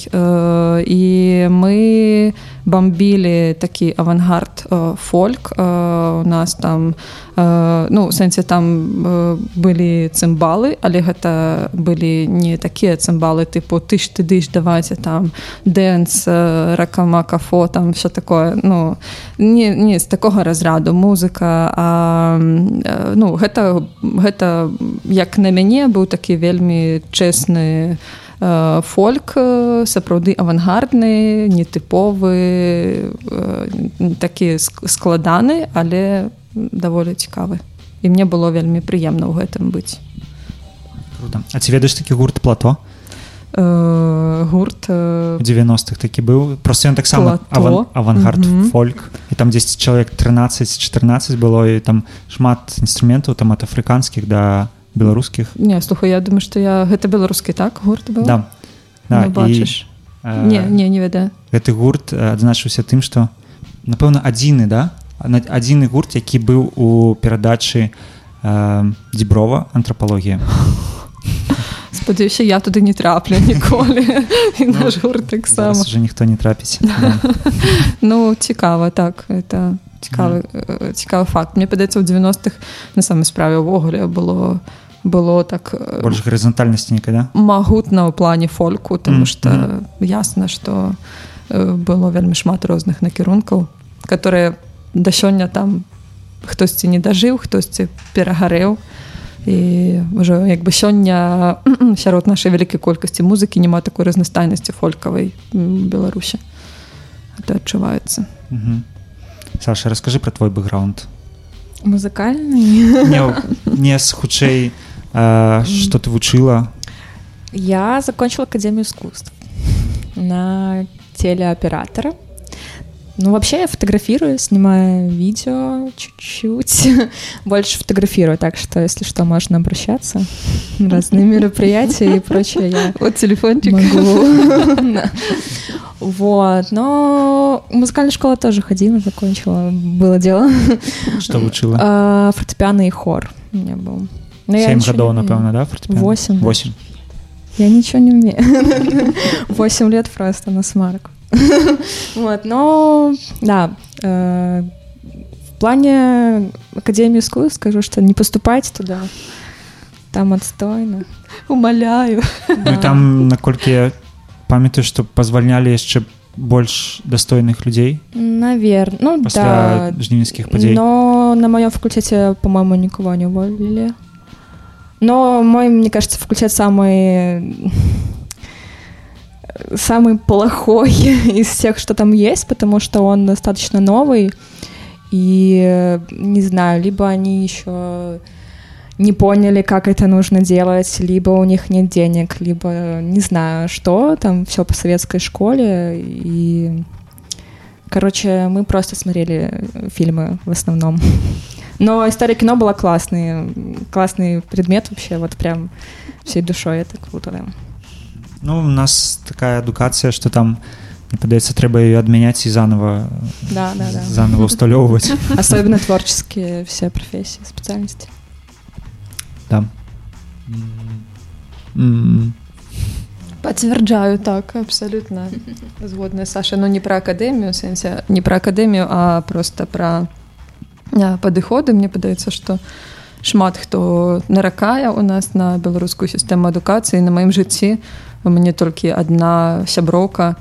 І мы бамбілі такі авангард фольк. У нас там, ну, у сэнсе, там былі цымбалы, але гэта былі не такія цымбалы, тыпу тыш-ты-дыш, давайце там дэнс, ракамакафо, там всё такое. Ну, не, не з такого разраду музыка, а, ну, гэта, гэта як на мяне быў такі вельмі чэсны фольк, сапраўды авангардны, нетыповы, такі складаны, але даволі цікавы. І мне было вельмі прыемна ў гэтым быць. Круто. А ці ведаеш такі гурт «Плато»? Гурт у девяностых такі быў, просто ён таксама аван, авангард mm-hmm. фольк, і там дзесяць чалавек тринадцать-четырнадцать было, і там шмат інструментаў, там ад афрыканскіх да беларускіх. Не, слухай, я думаю, што я гэта беларускі, так, гурт быў? Да, да. Ну, бачыш. І, э, не, не, не ведаю. Гэты гурт адзначыўся тым, што, напэўна, адзіны, да? Адзіны гурт, які быў у перадачы э, Дзіброва «Антрапалогія». Спадзяюся, я туды не траплю ніколі. І наш гурт так само. Зараз уже ніхто не трапіць. Ну, цікаво, так. Це цікавий факт. Мені падається, у девяностых, на самій справі, увогулі було... было так... Больше горизонтальности никогда? Магутно в плане фольку, тому что ясно, что было вельми шмат розных накірункаў, которые до сёння там хтосьці не дажыў, хтосьці перагарэў. І ўжо як бы сёння сярод нашай вялікай колькасці музыкі няма такой разнастайнасці фолькавай у Беларусі. Гэта адчуваецца. Угу. Саша, раскажы пра твой бэкграунд. Музыкальны? Не, не хутчэй, э, што ты вучыла? Я закончила Академию искусств на телеоператора. Ну, вообще я фотографирую, снимаю видео чуть-чуть, больше фотографирую, так что, если что, можно обращаться на разные мероприятия и прочее. Я вот телефончик. Могу. Вот, но музыкальная школа тоже ходила, закончила, было дело. Что учила? Фортепиано и хор у меня был. Семь годов, напевно, да, фортепиано? Восемь. Восемь. Я ничего не умею. Восемь лет просто на смарку. Вот, но, да, э, в плане Академии искусств скажу, что не поступайте туда, там отстойно, умоляю. Ну и там, наколькі я памятаю, что позвольняли еще больше достойных людей? Наверное, ну да, но на моем факультете, по-моему, никого не уволили. Но мой, мне кажется, факультет самый... самый плохой из всех, что там есть, потому что он достаточно новый, и, не знаю, либо они еще не поняли, как это нужно делать, либо у них нет денег, либо, не знаю, что, там все по советской школе, и, короче, мы просто смотрели фильмы в основном. Но история кино была классный, классный предмет вообще, вот прям всей душой, это круто, да. Ну, у нас такая эдукация, что там, мне подается, треба ее отменять и заново, да, да, да. заново усталевывать. Особенно творческие все профессии, специальности. Да. М-м-м. Подтверждаю, так, абсолютно. Згодна, Саша, но не про академию, сенсі, не про академію, а просто про підходи. Мені подається, що шмат хто наракає у нас на білоруську систему адукації. На моєму житті мені тільки одна сяброка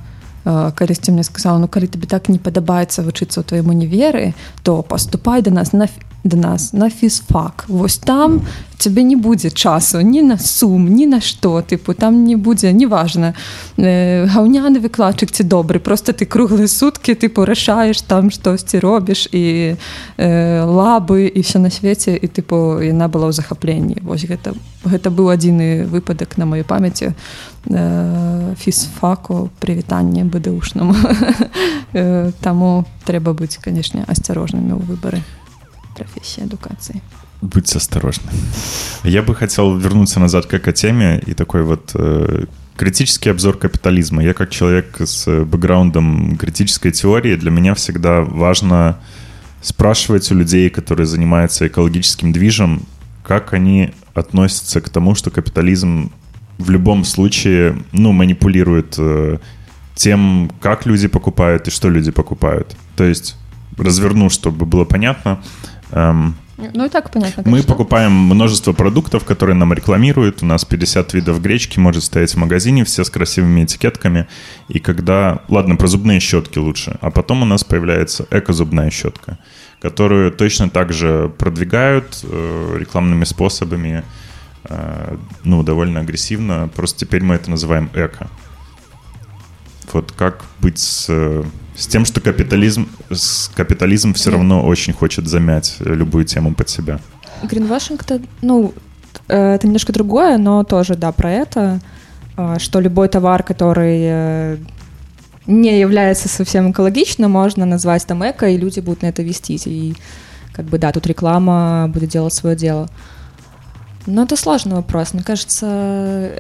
користі мені сказала, ну, коли тобі так не подобається вчитися у твоєму універі, то поступай до нас на до нас на фізфак. Вось там тебе не будзе часу ні на сум, ні на што, тыпу, там не будзе, неважна, гаўняны выкладчык ці добры, просто ты круглыя суткі, тыпу, рашаеш там штосьці робіш, і э, лабы, і все на свеце, і тыпу, яна была ў захапленні. Вось гэта, гэта быў адзіны выпадак на маёй памяці э, фізфаку, прывітанне бэдэушнаму. Таму трэба быць, канешне, асцярожнымі ў выбары профессии эдукации. Будьте осторожны. Я бы хотел вернуться назад как о теме и такой вот э, критический обзор капитализма. Я как человек с бэкграундом критической теории, для меня всегда важно спрашивать у людей, которые занимаются экологическим движем, как они относятся к тому, что капитализм в любом случае, ну, манипулирует э, тем, как люди покупают и что люди покупают. То есть, разверну, чтобы было понятно. Ну и так понятно, конечно. Мы покупаем множество продуктов, которые нам рекламируют. У нас пятьдесят видов гречки может стоять в магазине, все с красивыми этикетками. И когда... Ладно, про зубные щетки лучше. А потом у нас появляется эко-зубная щетка, которую точно так же продвигают рекламными способами, ну, довольно агрессивно. Просто теперь мы это называем эко. Вот как быть с... С тем, что капитализм, капитализм все равно очень хочет замять любую тему под себя. Гринвашинг-то, ну, это немножко другое, но тоже, да, про это, что любой товар, который не является совсем экологичным, можно назвать там эко, и люди будут на это вестись. И как бы, да, тут реклама будет делать свое дело. Но это сложный вопрос. Мне кажется...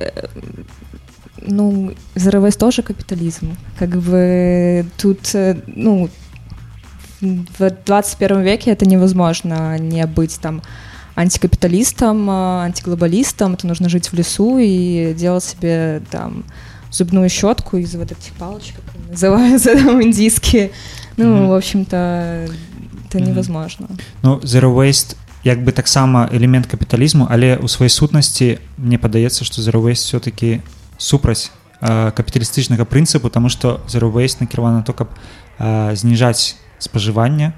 Ну, Zero Waste тоже капитализм. Как бы тут, ну, в двадцать первом веке это невозможно не быть там антикапиталистом, антиглобалистом. Это нужно жить в лесу и делать себе там зубную щетку из вот этих палочек, как они называются, там, индийские. Ну, mm-hmm. в общем-то, это mm-hmm. невозможно. Ну, Zero Waste... Як бы так само элемент капитализму, але у своей сутности мне подается, что Zero Waste все-таки супраць э, капіталістычнага прынцыпу, таму што Zero Waste накіравана на то, каб э, зніжаць спажыванне.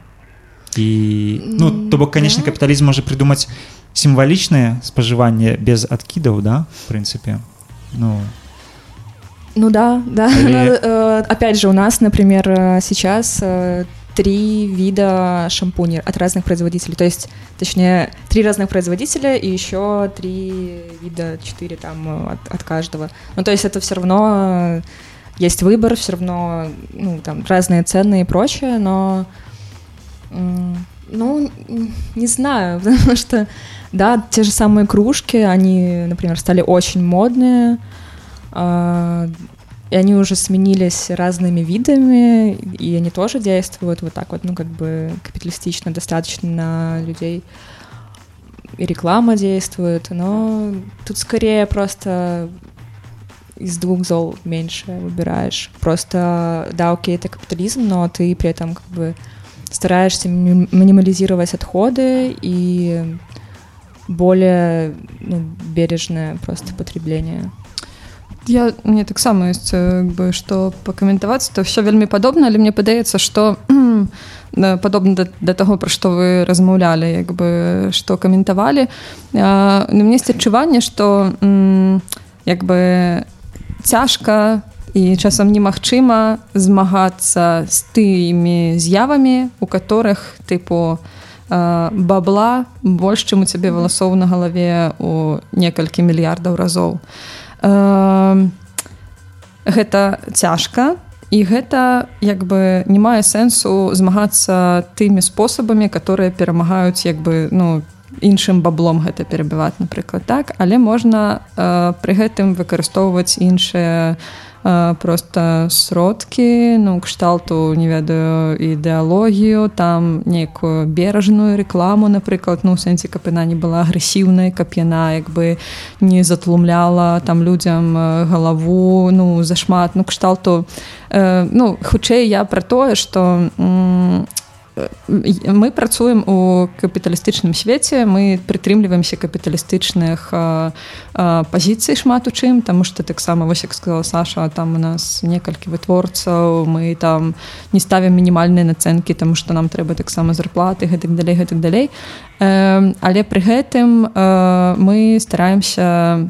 І, ну, то бок, конечно, капіталізм можа прыдумаць сімвалічнае спажыванне без адкідаў, да, в прынцыпе. Ну, ну да, да. Але... Но, опять же, у нас, например, сейчас три вида шампуней от разных производителей. То есть, точнее, три разных производителя и еще три вида, четыре там от, от каждого. Ну, то есть это все равно есть выбор, все равно, ну, там разные цены и прочее, но, ну, не знаю, потому что, да, те же самые кружки, они, например, стали очень модные, и они уже сменились разными видами, и они тоже действуют вот так вот, ну, как бы капиталистично достаточно на людей. И реклама действует, но тут скорее просто из двух зол меньше выбираешь. Просто, да, окей, это капитализм, но ты при этом как бы стараешься минимализировать отходы и более, ну, бережное просто потребление. Я, мне так само есть, как бы, что покомментовать, то все вельми подобно, але мне падаецца, что подобно до, до того, про что вы размаўлялі, как бы, что комментовали. А, у меня есть адчуванне, что как бы тяжко и часам немагчыма змагацца с тымі з'явамі, у которых типу бабла больш, чым у цябе валасоў на галаве у некалькі мільярдаў разоў. Uh, гэта цяжка, і гэта як бы не мае сэнсу змагацца тымі спосабамі, которые перамагаюць як бы, ну, іншым баблом гэта перабіваць, напрыклад, так, але можна э, пры гэтым выкарыстоўваць іншыя э, проста сродкі, ну, кшталту, не ведаю, ідэалогію, там нейкую беражную рекламу, напрыклад, ну, у сэнсе, каб яна не была агрэсіўнай, каб яна як бы не затлумляла там людзям галаву, ну, зашмат, ну, кшталту, э, ну, хутчэй я пра тое, што м- мы працуем у капіталістычным свеце, мы прытрымліваемся капіталістычных а, а, пазіцый шмат у чым, таму што таксама, вось як сказала Саша, там у нас некалькі вытворцаў, мы там не ставім мінімальныя нацэнкі, таму што нам трэба таксама зарплаты, гэтак далей, гэтак далей. Э, але пры гэтым э, мы стараемся...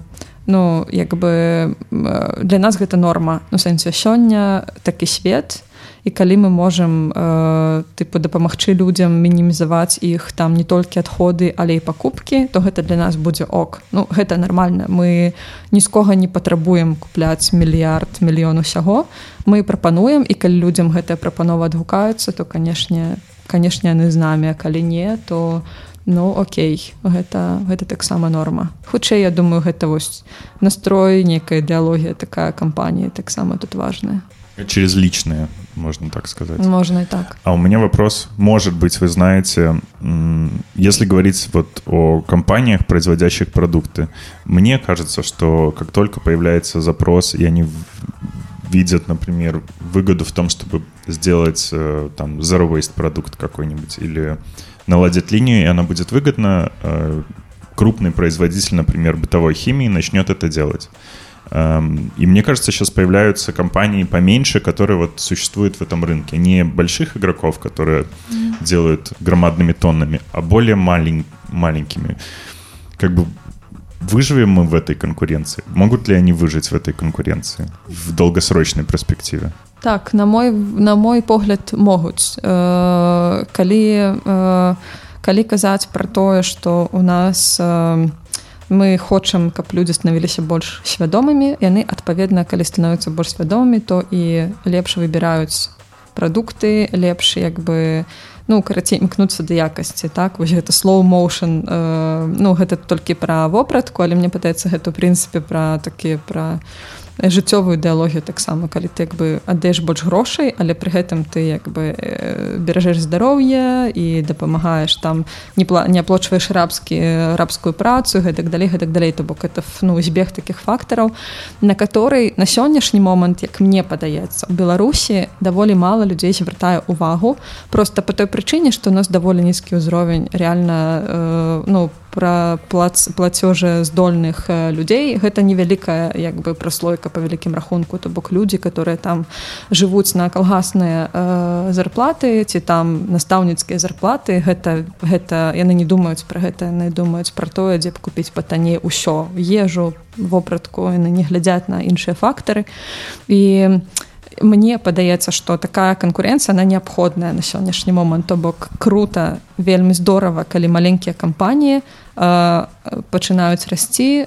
Ну, як бы, для нас гэта норма. Ну, сэнсу, сёння такі свет, і калі мы можам э, тыпу дапамагчы людзям мінімізаваць іх там не толькі адходы, але і пакупкі, то гэта для нас будзе ок. Ну, гэта нармальна. Мы ні з кога не патрабуем купляць мільярд, мільён усяго. Мы прапануем, і калі людзям гэтая прапанова адгукаецца, то, канешне, канешне, яны з намі, а калі не, то... Ну, окей, гэта, гэта таксама норма. Хутчэй, я думаю, гэта вось настрой, некая ідэалогія такая кампаніі таксама тут важная. Через личное, можно так сказать. Можно и так. А у меня вопрос. Может быть, вы знаете, если говорить вот о компаниях, производящих продукты, мне кажется, что как только появляется запрос, и они видят, например, выгоду в том, чтобы сделать там zero waste продукт какой-нибудь или... наладит линию, и она будет выгодна, крупный производитель, например, бытовой химии, начнет это делать. И мне кажется, сейчас появляются компании поменьше, которые вот существуют в этом рынке. Не больших игроков, которые mm. делают громадными тоннами, а более малень... маленькими. Как бы выживем мы в этой конкуренции? Могут ли они выжить в этой конкуренции в долгосрочной перспективе? Так, на мой, на мой погляд, могуць. Э, калі, э, калі казаць пра тое, што у нас э, мы хочам, каб людзі станавіліся больш свядомымі, яны, адпаведна, калі становяцца больш свядомымі, то і лепш выбіраюць прадукты, лепш як бы... ну, карацей, імкнуцца да якасці, так? Вось гэта slow motion, э, ну, гэта толькі пра вопратку, але мне падаецца, гэта, у прынцыпе, пра такія, пра жыццёвую ідэалогію таксама, калі ты, як бы, аддаеш больш грошай, але пры гэтым ты, як бы, беражэш здароўе і дапамагаеш, там, не, пла... не аплочваеш рабскі, рабскую працу, гэтак далей, гэтак далей, то бок, гэта, ну, збег такіх фактараў, на который на сённяшні момант, як мне падаецца, у Беларусі даволі мала людзей звяртае увагу, просто па той причине, что у нас довольно низкий уровень реально, э, ну, про плац, платежездольных э, людей, гэта невялікая, як бы, прослойка по великим рахунку, то бок люди, которые там живут на калгасныя э, зарплаты, ці там настаўніцкія зарплаты, гэта, гэта, яны не думаюць про гэта, яны думаюць про тое, дзе б купіць патанней усё, ежу, вопратку, яны не глядзяць на іншыя фактары, і мне падаецца, што такая канкурэнцыя, она неабходная на сённяшні момант, то бок крута, вельмі здорава, калі маленькія кампаніі э, пачынаюць расці, э,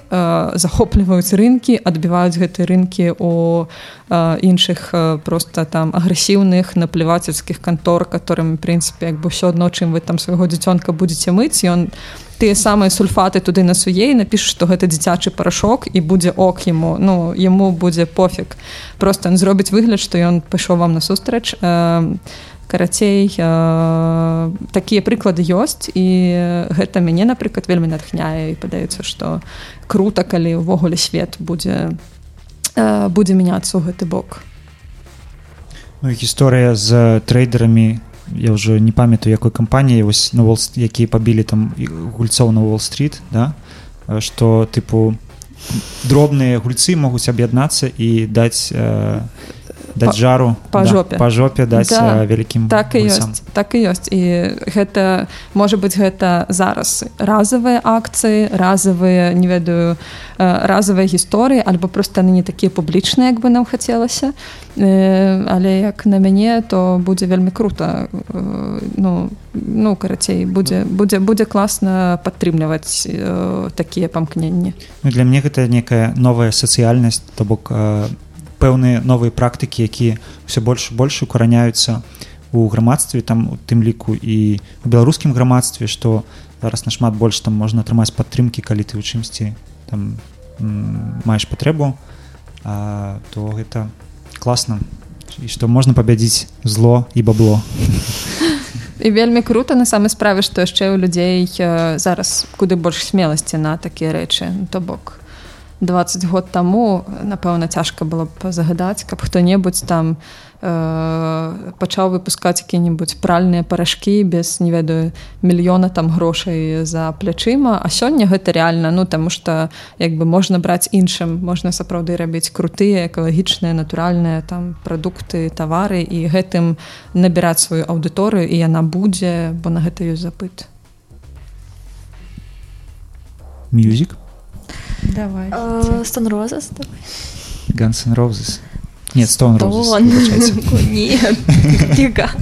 захопліваюць рынкі, адбіваюць гэтыя рынкі у э, іншых э, проста там агрэсіўных наплевацельскіх кантор, которым, в прынцыпе, як бы ўсё адно, чым вы там свайго дзіцёнка будзеце мыць, ён тыя самыя сульфаты туды насуе і напіша, што гэта дзіцячы парашок і будзе ок яму, ну, яму будзе пофіг. Проста ён зробіць выгляд, што ён пайшоў вам насустрач. Э, карацей, э, такія прыклады ёсць, і гэта мяне, напрыклад, вельмі натхняе, і падаецца, што крута, калі ўвогуле свет будзе, э, будзе мяняцца ў гэты бок. Ну, гісторыя з трейдерамі, я ўжо не памятаю, якой кампаніі, вось на Wall, якія пабілі там гульцоў на Уолл-стріт, да, што тыпу дробныя гульцы могуць аб'яднацца і даць э, даць жару па жопе, да, па жопе даць да, вялікім так гульцам. Ёсць, так і ёсць. І гэта, можа быць, гэта зараз разавыя акцыі, разавыя, не ведаю, разавыя гісторыі, альбо проста яны не такія публічныя, як бы нам хацелася. Але як на мяне, то будзе вельмі крута. Ну, ну карацей, будзе, будзе, будзе класна падтрымліваць такія памкненні. Ну, для мяне гэта некая новая сацыяльнасць, то бок пэўныя новыя практыкі, якія ўсё больш і больш укараняюцца у грамадстве там у тым ліку і у беларускім грамадстве, што зараз нашмат больш там можна атрымаць падтрымкі, калі ты ў чымсьці там м- маеш патрэбу, а, то гэта класна, і што можна пабядзіць зло і бабло. І вельмі крута на самай справе, што яшчэ ў людзей зараз куды больш смеласці на такія рэчы, то бок двадцать год таму, напэўна, цяжка было б загадаць, каб хто-небудзь там э, пачаў выпускаць якія-небудзь пральныя парашкі без, не ведаю, мільёна там грошай за плячыма, а сёння гэта рэальна, ну, таму што як бы можна браць іншым, можна сапраўды рабіць крутыя, экалагічныя, натуральныя там прадукты, тавары і гэтым набіраць сваю аўдыторыю, і яна будзе, бо на гэта ёсць запыт. Мюзік? Давай. Uh, Stone Roses, давай. Guns N' Roses. Нет, Stone Roses. Нет, не Guns.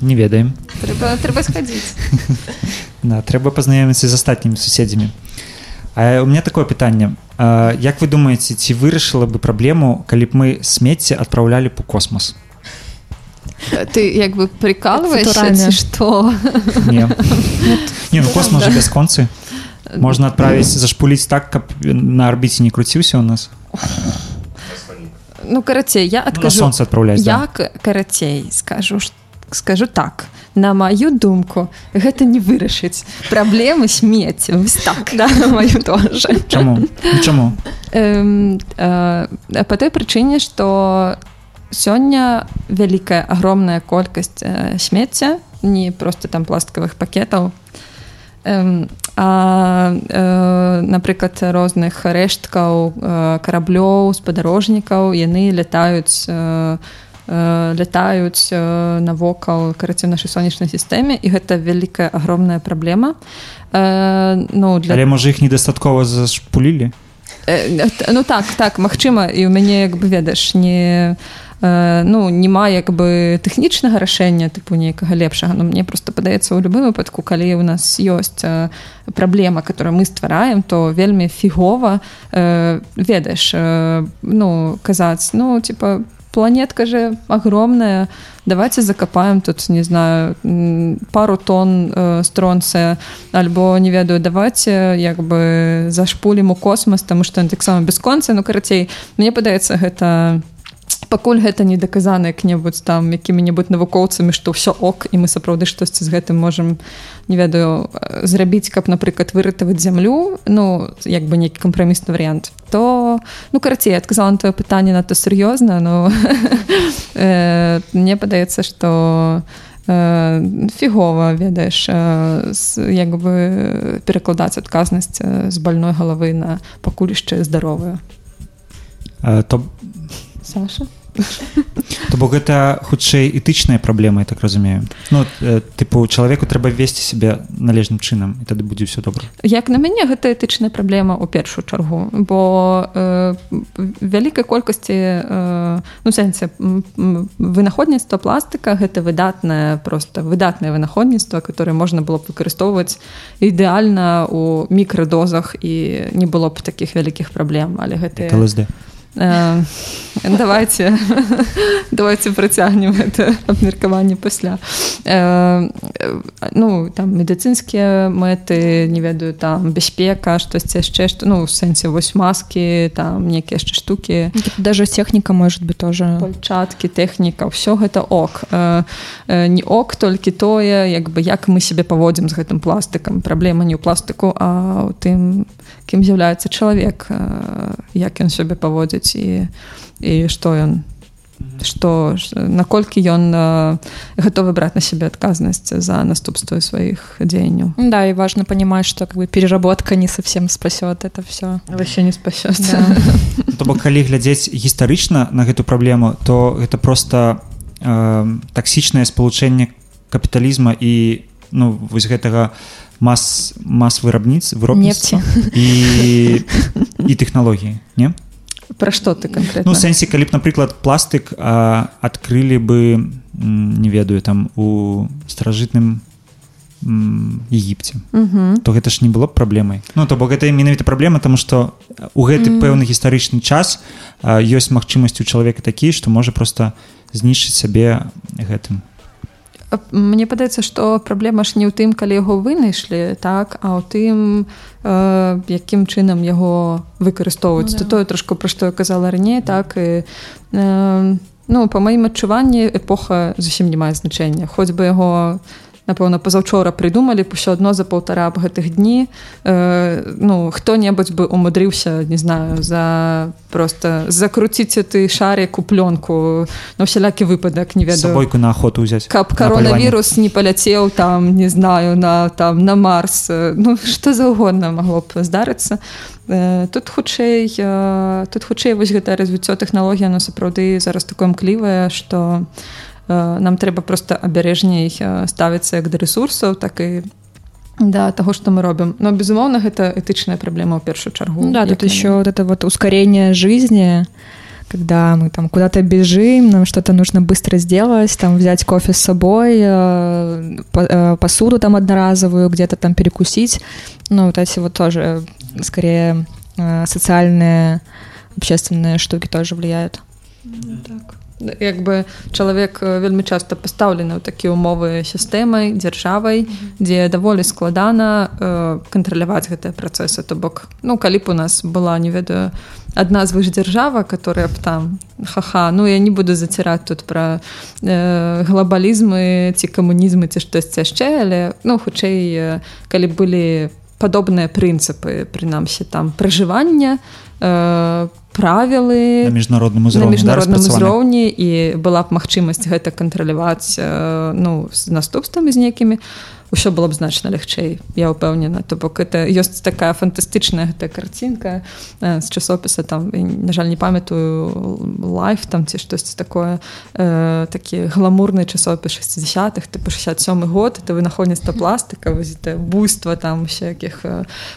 Не ведаем. Трэба, трэба сходить. Да, трэба познаёміцца з астатнімі суседзямі. А у меня такое пытанне. Як вы думаеце, ці вырашыла бы праблему, калі б мы смецце адпраўлялі б у космас? Ты як бы прикалываешься, ці што? Не. Не, ну космос же бясконцы. Можно отправить, зашпулить так, как на орбите не крутился у нас. Ну, короче, я откажу. Ну, на солнце отправлять, я, да. Короче, скажу, скажу так. На мою думку, гэта не вырашыць праблемы смецця. Так, да, на мою тоже. Чаму? Чаму? Эм, э, по той причине, что сёння вялікая, агромная колькасць э, смецця, не просто там пластиковых пакетаў, а, напрыклад, розных рэшткаў караблёў, спадарожнікаў, яны лятаюць лятаюць навокал карацей нашай сонечнай сістэме, і гэта вялікая агромная праблема. Ну, для... Але можа іх недастаткова зашпулілі? Ну так, так, магчыма, і ў мяне, як бы, ведаеш, не... ну, няма як бы тэхнічнага рашэння тыпу нейкага лепшага, но мне просто падаецца, у любым выпадку, калі у нас ёсць праблема, которую мы ствараем, то вельмі фігова э, ведаеш, э, ну, казаць, ну, типа, планетка же огромная, давайте закопаем тут, не знаю, пару тонн э, стронция, альбо, не ведаю, давайте, як бы, зашпулім у космас, таму што ён таксама бясконцы, ну, карацей, мне падаецца, гэта... Пакуль гэта не даказана як-небудзь там якімі-небудзь навукоўцамі, што ўсё ок, і мы сапраўды штосьці з гэтым можам, не ведаю, зрабіць, каб, напрыклад, выратаваць зямлю, ну, як бы нейкі кампрамісны варыянт, то, ну, карацей, я адказала на твоё пытанне надта сур'ёзна, но мне падаецца, што фігова, ведаеш, як бы перакладаць адказнасць з больной галавы на пакуль яшчэ здаровую. То... Саша. То бок гэта хутчэй этычная праблема, я так разумею. Ну, тыпу, чалавеку трэба весці сябе належным чынам, і тады будзе ўсё добра. Як на мяне, гэта этычная праблема ў першую чаргу, бо э, вялікай колькасці, э, ну, сэнсе, вынаходніцтва пластыка, гэта выдатнае, просто выдатнае вынаходніцтва, которое можна было б выкарыстоўваць ідэальна ў мікрадозах, і не было б такіх вялікіх праблем, але гэта... ЛСД. давайте давайте працягнем это абмеркаванне пасля. Ну, там медыцынскія мэты, не ведаю, там бяспека, штосьці яшчэ, што, ну, у сэнсе, вось маскі, там некія яшчэ штукі, даже техніка, может быть, тоже пальчаткі, тэхніка, ўсё гэта ок. Не ок толькі тое, як бы, як мы сябе паводзім з гэтым пластыкам. Праблема не ў пластыку, а ў тым, кім з'яўляецца чалавек, як ён сябе паводзіць і, і што ён, што, наколькі ён э, готовы браць на себе адказнасць за наступствы своих дзеянняў. Да, и важно понимать, что, как бы, переработка не совсем спасет это все. Вообще не спасет. То бок, калі глядзець гістарычна на гэту праблему, то гэта просто э, таксічнае спалучэнне капіталізма і, ну, вось гэтага мас, мас вырабніц, вырабніцтва і, і тэхналогіі, не? Про что ты конкретно? Ну, сэнсе, калі б, напрыклад, пластык а, адкрылі бы, не ведаю, там, у старажытным м, Егіпце, угу. То гэта ж не было б праблемай. Ну, то бок, гэта менавіта праблема, таму што у гэты mm. пэўны гістарычны час а, ёсць магчымасці у чалавека такія, што можа проста знішчыць сябе гэтым. Мне падаецца, што праблема ж не ў тым, калі яго вынайшлі, так, а ў тым, э, якім чынам яго выкарыстоўваюць. Ну, да. То тое трошку, пра што я казала раней, так, і, э, ну, па маім адчуванні, эпоха зусім не мае значэння. Хоць бы яго, напэўна, пазаўчора прыдумалі, усё адно за паўтара аб гэтых дні, э, ну, хто-небудзь бы умудрыўся, не знаю, за просто закруціць ты шарик у плёнку, ну, всялякі выпадак, не ведаю. Сабойку на охоту ўзяць. Каб коронавірус не паляцеў там, не знаю, на, там, на Марс, ну, што заўгодна магло б здарыцца. Тут хутчэй, тут хутчэй вось гэта развіццё тэхналогіі, оно сапраўды зараз такое мклівае, што... нам трэба проста абярэжней ставіцца як да рэсурсаў, так і да таго, што мы робім. Но, безумоўна, гэта этычная праблема ў першую чаргу. Да, тут яшчэ вот это вот ускорение жизни, когда мы там куда-то бежим, нам что-то нужно быстро сделать, там взять кофе с собой, посуду там одноразовую, где-то там перекусить. Ну, вот эти вот тоже, скорее, социальные, общественные штуки тоже влияют. Ну, так. Якби чоловік вельми часто поставлений у такі умови системи, державою, де доволі складана э, контролювати гэты працэсы. То бок, ну, калі б у нас была, не ведаю, одна з вышь держава, которая б там, ха-ха, ну, я не буду затирать тут про э, глобалізми, ці комунізми, ці штось яшчэ, але, ну, хутчэй, э, калі былі падобныя прынцыпы, прынамсі, там, пражывання, э, правілы на міжнародным узроўні, на міжнародным да, узроўні, і была б магчымасць гэта кантраляваць, ну, з наступствамі з некімі, ўсё было б значна лягчэй, я ўпэўнена. То бок, гэта ёсць такая фантастычная гэта карцінка з часопіса, там, на жаль, не памятаю, Life, там, ці штосьці такое, э, такі гламурны часопіс шестидзясятых, типу шестьдесят седьмы год, это вынаходніцтва пластыка, гэта буйства там усякіх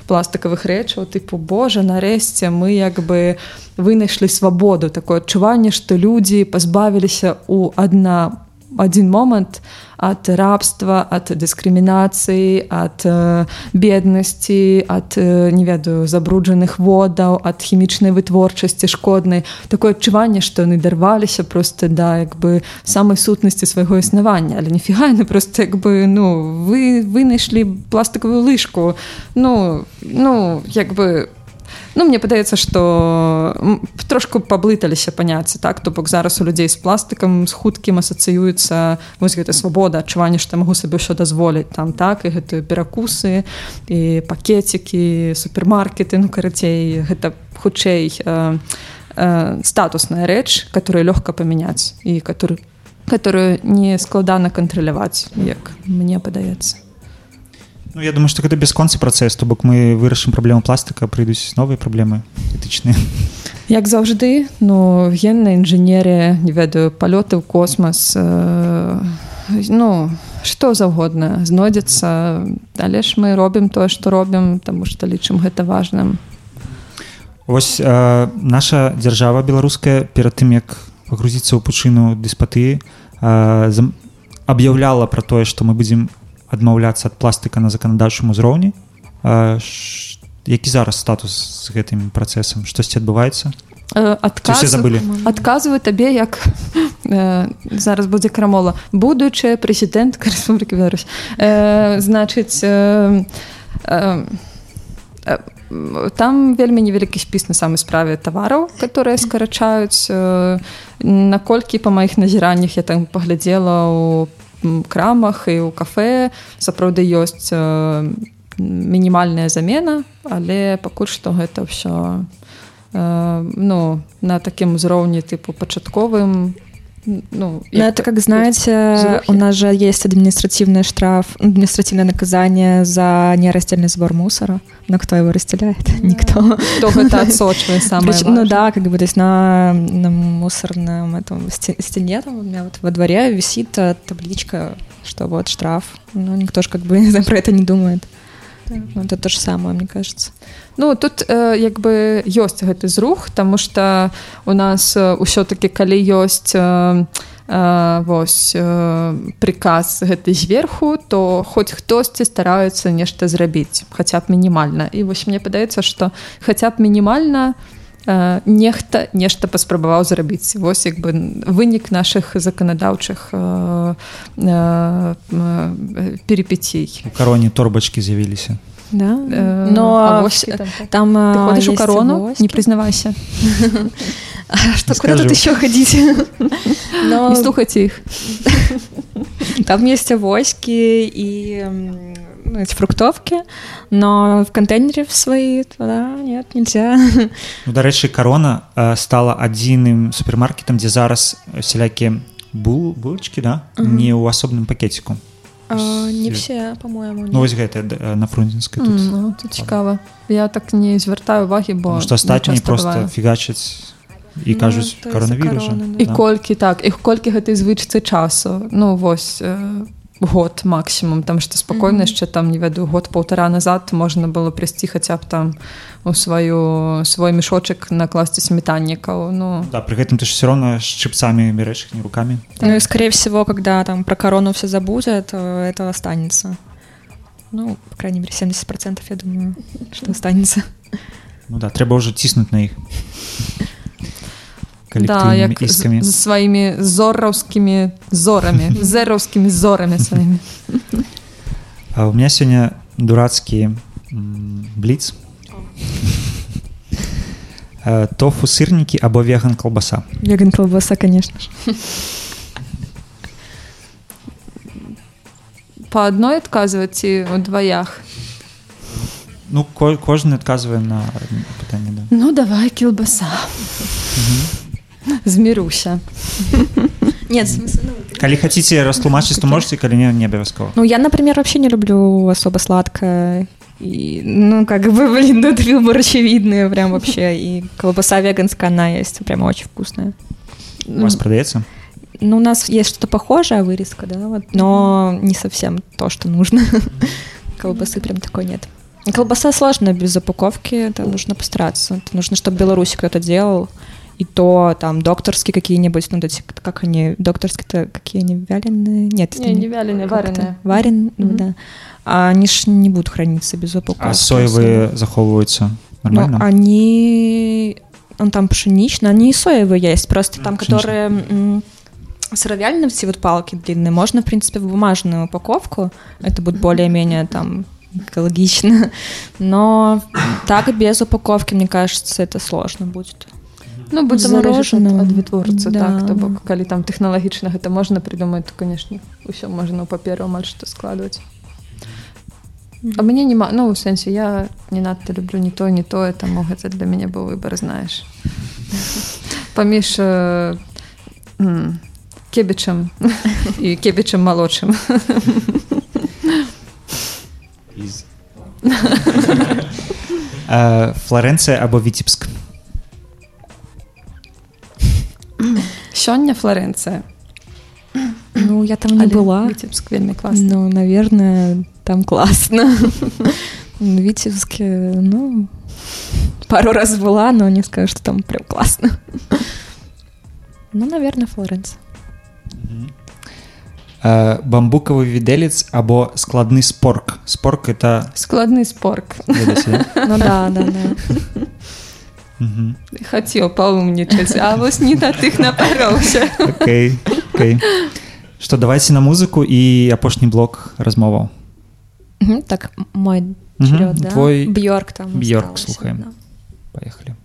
пластыковых рэчаў, типу, боже, нарэшце мы як бы вынайшлі свабоду, такое адчуванне, што людзі пазбавіліся ў адна один момант от рабства, от дискриминации, от э, бедности, от, э, не ведаю, забрудженых водаў, от хімічнай вытворчасці шкоднай. Такое адчуванне, што яны дарваліся проста да, як бы, самай сутнасці свайго існавання. Але ніфіга, яны проста, як бы, ну, вы вынайшлі пластыковую лыжку. Ну, ну, як бы... Ну, мне падаецца, што трошку паблыталіся паняцці, так? То бок зараз у людзей з пластыкам, з хуткім асацыюецца вось гэта свабода, адчуванне, што я магу сабе ўсё дазволіць, там, так? І гэтыя перакусы, і пакецікі, супермаркеты, ну, карацей, гэта хутчэй э, э, статусная рэч, которую лёгка памяняць, і которую, которую не складана кантраляваць, як мне падаецца. Ну, я думаю, что это бесконечный процесс, то бок мы вырашим проблему пластика, а прийдуть новые проблемы этичные. Як завжди, ну, генная инженерия, не ведаю, полеты в космос, э, ну, что завгодно знойдется, але ж мы робим то, что робим, потому что лічым гэта важным. Вось э, наша держава беларуская перед тем, як пагрузиться ў пучыну деспатыі, э, аб'яўляла про тое, што мы будзем адмаўляцца ад пластыка на заканадаўчым узроўні. Які зараз статус з гэтым працэсам? Штосьці адбываецца? Адказваю, адказваю табе, як зараз будзе крамола, будучая прэзідэнтка Рэспублікі Беларусь. Значыць, там вельмі невялікі спіс на самай справе тавараў, которые скарачаюць. Наколькі па маіх назіраннях я там паглядзела ў крамах і ў кафе, сапраўды ёсць э, мінімальная замена, але пакуль што гэта ўсё э, ну, на такім узроўні тыпу пачатковым. Ну, это, как знаете, у нас же есть административный штраф, административное наказание за нераздельный сбор мусора. Но кто его разделяет? Mm-hmm. Никто. Только это отсочное самое Прич... важное. Ну да, как бы, то есть на, на мусорном этом стене там, у меня вот во дворе висит табличка, что вот штраф. Но никто же как бы про это не думает. Ну, это то же самое, мне кажется. Ну, тут э, як бы ёсць гэты зрух, таму што у нас э, ўсё-такі, калі ёсць э, э, вось, э, приказ гэты зверху, то хоць хтосьці стараюцца нешта зрабіць, хаця б мінімальна. І вось мне падаецца, што хаця б мінімальна э, нехта нешта паспрабаваў зрабіць. Вось як бы вынік нашых заканадаўчых э, э, э, перепецій. У кароні торбачкі з'явіліся. Да, э, но авоськи, там, там, там ты ходишь у корону, авоськи. Не признавайся. Что, куда тут еще ходить? Не слухайте их. Там есть авоськи и эти фруктовки, но в контейнере в свои туда нет, нельзя. Ну, до речи, корона стала одним супермаркетом, где зараз всякие булочки, да, не у особенным пакетику. А, не все, по-моему. Ну, ось гэта на Фрунзенской тут. Mm, ну, тут цікава. Я так не звертаю уваги, бо... Потому что остатні просто бываю. Фігачаць і ну, кажуць коронавірус. Корона, да. І колькі, так, і колькі гэтай звычцы часу. Ну, вось, э, год максимум, там, што спокойно, mm-hmm. ще там, не веду, год-полтора назад можна было прийсці хотя б там у сваю, свой мешочек накласти сметанников. Ну. Да, при этом ты же все равно с чипсами меряешь, не руками. Ну и, скорее всего, когда там про корону все забудут, это останется. Ну, по крайней мере, семьдесят процентов, я думаю, что останется. Ну да, треба уже тиснуть на их. Да, як ісками. З, з своїми зоровськими зорами, зеровськими зорами своїми. А у меня сегодня дурацкий блиц. Тофу сырники або веган колбаса. Веган колбаса, конечно же. По одной отказывать и в двоях? Ну, ко- кожен отказываю на питание, да. Ну, давай колбаса. Угу. Змируся. Нет, смысл. Коли хотите растлумачить, то можете, коли не, не обовязково. Ну, я, например, вообще не люблю особо сладкое. И, ну, как бы, блин, тут выбор очевидный прям вообще. И колбаса веганская, она есть прям очень вкусная. У вас продается? Ну, у нас есть что-то похожее, вырезка, да, вот, но не совсем то, что нужно. Колбасы прям такой нет. Колбаса сложная без упаковки, это нужно постараться. Это нужно, чтобы в Беларуси кто-то делал. И то там докторские какие-нибудь, ну, как они, докторские-то, какие они, вяленые? Нет, не, не, не вяленые, вареные. Варен, mm-hmm. ну, да. А они ж не будут храниться без упаковки. А соевые заховываются нормально? Ну, они, он там пшеничные, они и соевые есть, просто mm, там, пшеничные. Которые м- сыровяленые, все вот палки длинные, можно, в принципе, в бумажную упаковку, это будет более-менее там... экологично, но так без упаковки, мне кажется, это сложно будет. Ну, будь заморожено от вытворца, да. Так, то бок, коли там технологично это можно придумать, то, конечно, все можно по первому что складывать. Mm-hmm. А мне не, ну, в сенсе, я не надто люблю ни то, ни то, это мог, это для меня был выбор, знаешь. Поміж кебічем и кебічем молодшим. Флоренция або Витебск? Сёння Флоренция. Ну, я там не Але была. Витебск вельми класна. Ну, наверное, там классно. В Витебске, ну, пару раз была, но не скажу, что там прям классно. Ну, наверное, Флоренция. Бамбуковый виделец або складный спорк. Спорк — это... Складный спорк. Ну да, да, да. Хотел поумничать, а вот не на тых напоролся. Окей, окей. Что, давайте на музыку и опошний блок размовал. Так, мой черед, да? Твой... Бьорк там. Бьорк, слухаем. Поехали.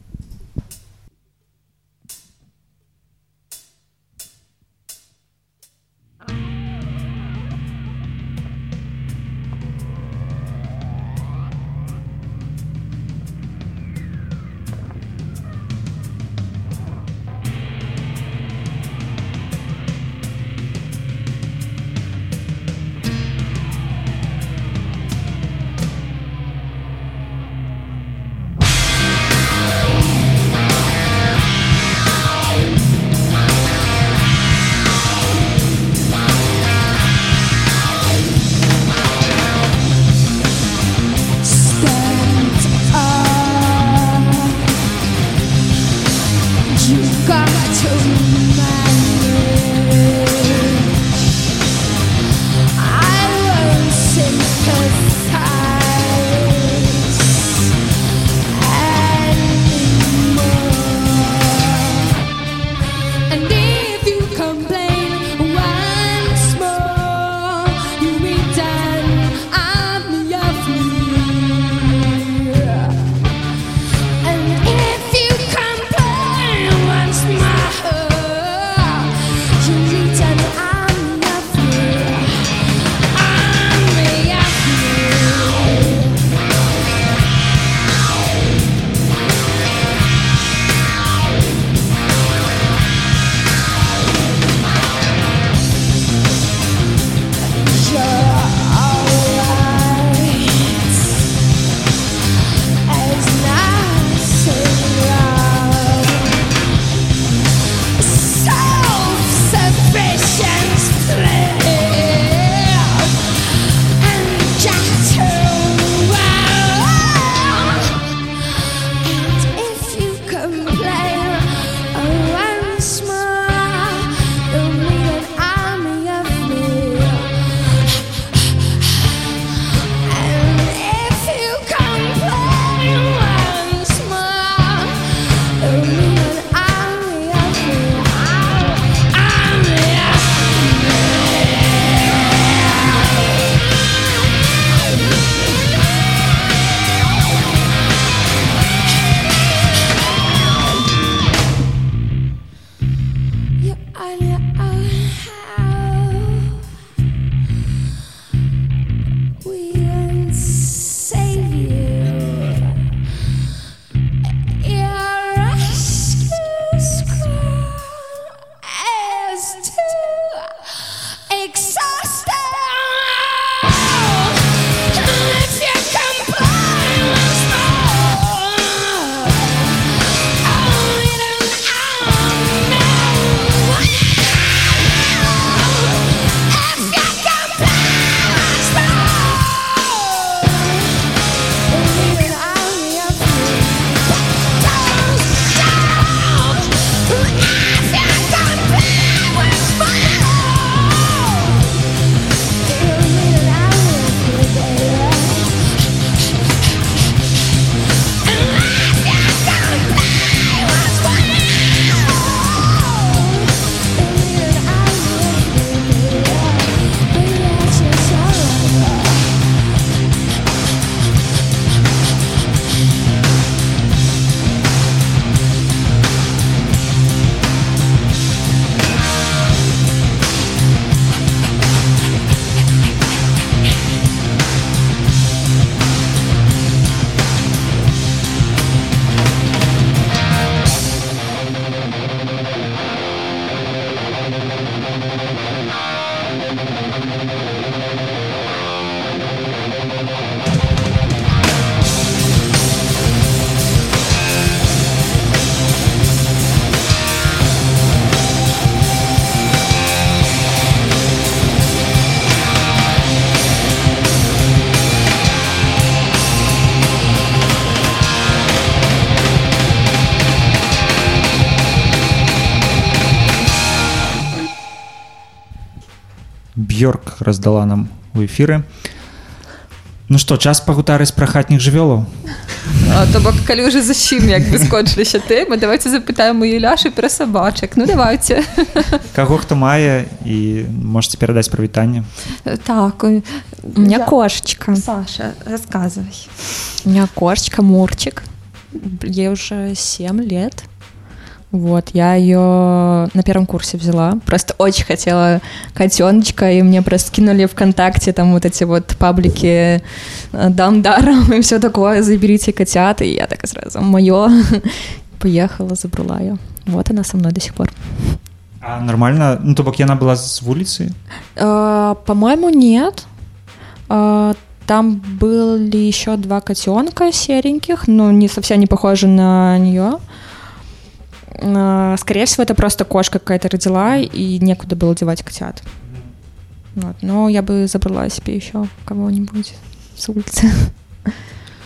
Shut Бьорк раздала нам у эфіры. Ну што, час пагутарыць пра хатніх жывёлаў? То бок, калі ўжо зусім як бы скончыліся тэмы, давайце запытаем у Юляшы пра сабачак. Ну, давайце. Каго хто мае, і можаце перадаць прывітанне. Так, у меня кошечка. Саша, рассказывай. У меня кошечка Мурчик. Ей уже семь лет. Вот, я ее на первом курсе взяла, просто очень хотела котеночка, и мне просто кинули ВКонтакте там вот эти вот паблики «Дам даром» и все такое, «Заберите котят», и я так сразу «Мое», поехала, забрала ее. Вот она со мной до сих пор. А нормально? Ну, то бок, она была с улицы? А, по-моему, нет. А, там были еще два котенка сереньких, но не совсем не похожи на нее. Скорее всего, это просто кошка какая-то родила, и некуда было девать котят. Вот. Но я бы забрала себе еще кого-нибудь с улицы.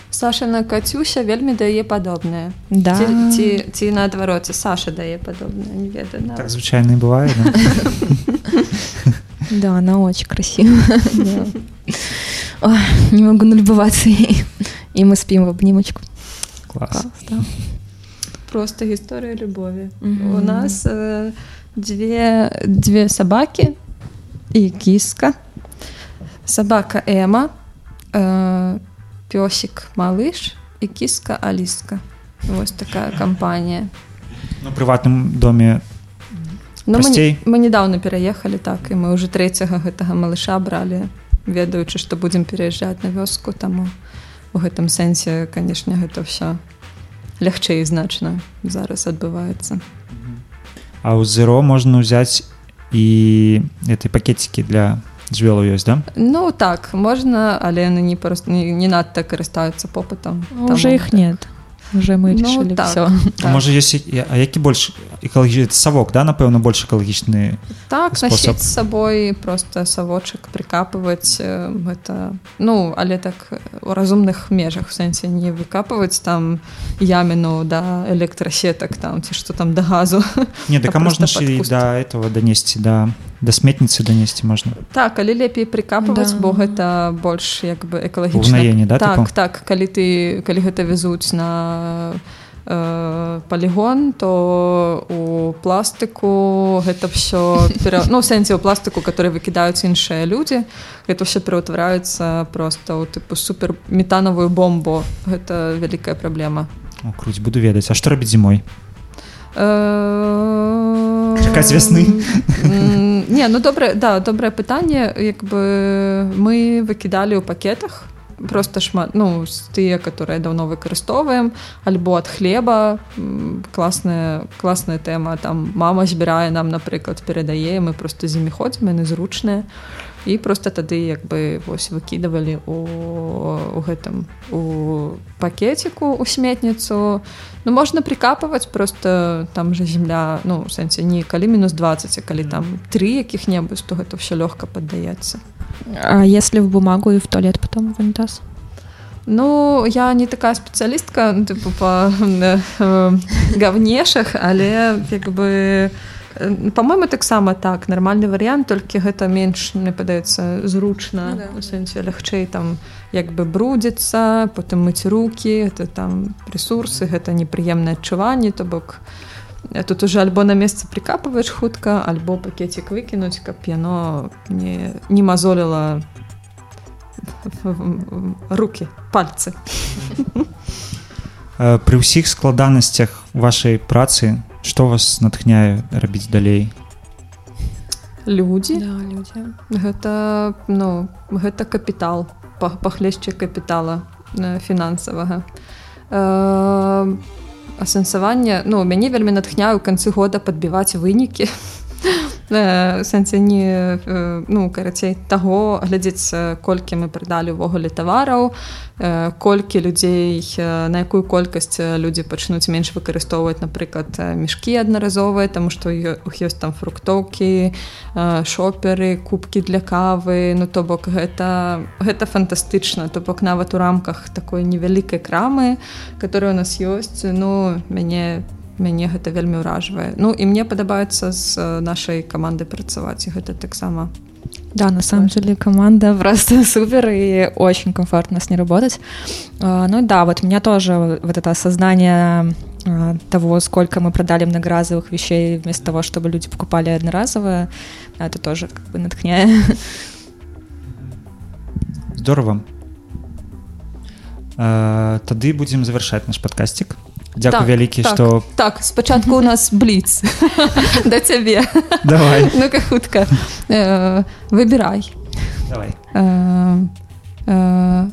Сашина Катюша вельми дае падобнае. Да. Ці, ці наадвароце, Саша дае падобнае, не ведаю. Навык. Так звычайна і бывае, да? Да, она очень красивая. Не могу налюбоваться ей. И мы спим в обнимочку. Класс. Просто история любови. Mm-hmm. У нас э, две, две собаки и киска. Собака Эма, э, пёсик Малыш и киска Аліска. Вот такая компания. Ну, в приватном доме простей. Мы, мы недавно переехали, так, и мы уже третьего гэтага малыша брали, ведаючи, что будем переезжать на вёску, тому в этом сенсе, конечно, это всё лягчэй значна зараз адбываецца. А ў Zero можна ўзяць і этой пакетцікі для жывёлаў ёсць, да? Ну так, можна, але яны не, не, не надта карыстаюцца попытам. Уже их нет. Уже мы решили ну, все. А може ёсць, а які больш экалагічны савок, да, напэўна, больш экалагічны так, спосаб? Так, насіць з сабой просто савочак прикапываць, гэта, ну, але так у разумных межах, в сэнсе не выкапываць там яміну да электросетак там, ці што там да газу. Не, так а, а можна ж і да этого данесці, да, да сметніцы данесці можна. Так, але лепей прикапываць, да. Бо гэта больш як бы экалагічна. Угнаенне, да? Так, типу? Так, калі ты, калі гэта везуць на полигон, то у пластику это все, ну, в сенсе у пластику, который выкидают иншие люди, это все перетворяется просто у типа супер метановую бомбу. Это великая проблема. О, круть, буду ведать. А что робить зимой? Чакаць весны? Не, ну, доброе, да, доброе питание. Як бы мы выкидали у пакетах просто шмат, ну, тыя, которые давно выкарыстоўваем, альбо ад хлеба, класная, класная тэма, там мама збірае нам, напрыклад, перадае, мы просто з імі ходзім, яны зручныя, і просто тады як бы вось выкідавалі у, у гэтым у пакетіку, у сметніцу. Ну, можна прикапываць, просто там же земля, ну, в сэнсе, не калі мінус двадцать, а калі там три якіх-небудзь, то гэта все лёгка паддаецца. А если в бумагу и в туалет потом в унитаз? Ну, я не такая специалистка, ну, типа, по говнешах, але, як бы, по-моему, таксама так, нормальный вариант, только гэта менш, мне падаецца, зручна, ну, да. У сэнсе, лягчэй там, як бы, брудзіцца, потым мыць руки, это там ресурсы, гэта непрыемнае адчуванне, то бок, тут уже альбо на место прикапываешь хутка, альбо пакетик выкинуть, каб яно не, не мозолило руки, пальцы. При ўсіх складанасцях вашай працы, што вас натхняе рабіць далей? Людзі. Да, людзі. Гэта, ну, гэта капітал, пахлешчы капітала фінансавага. Э, асэнсаванне, ну, мяне вельмі натхняю ў канцы года падбіваць вынікі. Сэнсе не, ну, карацей таго, глядзець, колькі мы прадалі ўвогуле тавараў, колькі людзей, на якую колькасць людзі пачнуць менш выкарыстоўваць, напрыклад, мішкі аднаразовыя, таму што іх ёсць там фруктоўкі, шоперы, кубкі для кавы, ну, то бок, гэта, гэта фантастычна, то бок, нават у рамках такой невялікай крамы, которая у нас ёсць, ну, мяне... мяне гэта вельмі ўражвае. Ну, і мне падабаецца з нашай каманды працаваць, і гэта таксама Да, на самом деле команда просто супер, и очень комфортно с ней работать. Ну да, вот у меня тоже вот это осознание того, сколько мы продали многоразовых вещей вместо того, чтобы люди покупали одноразовые, это тоже как бы натхняет. Здорово. Тоді будемо завершати наш подкастик. Дякую так, великі, так, що... Так, спочатку у нас бліц. До тебе. Давай. Ну-ка, хутка. Вибирай. Давай.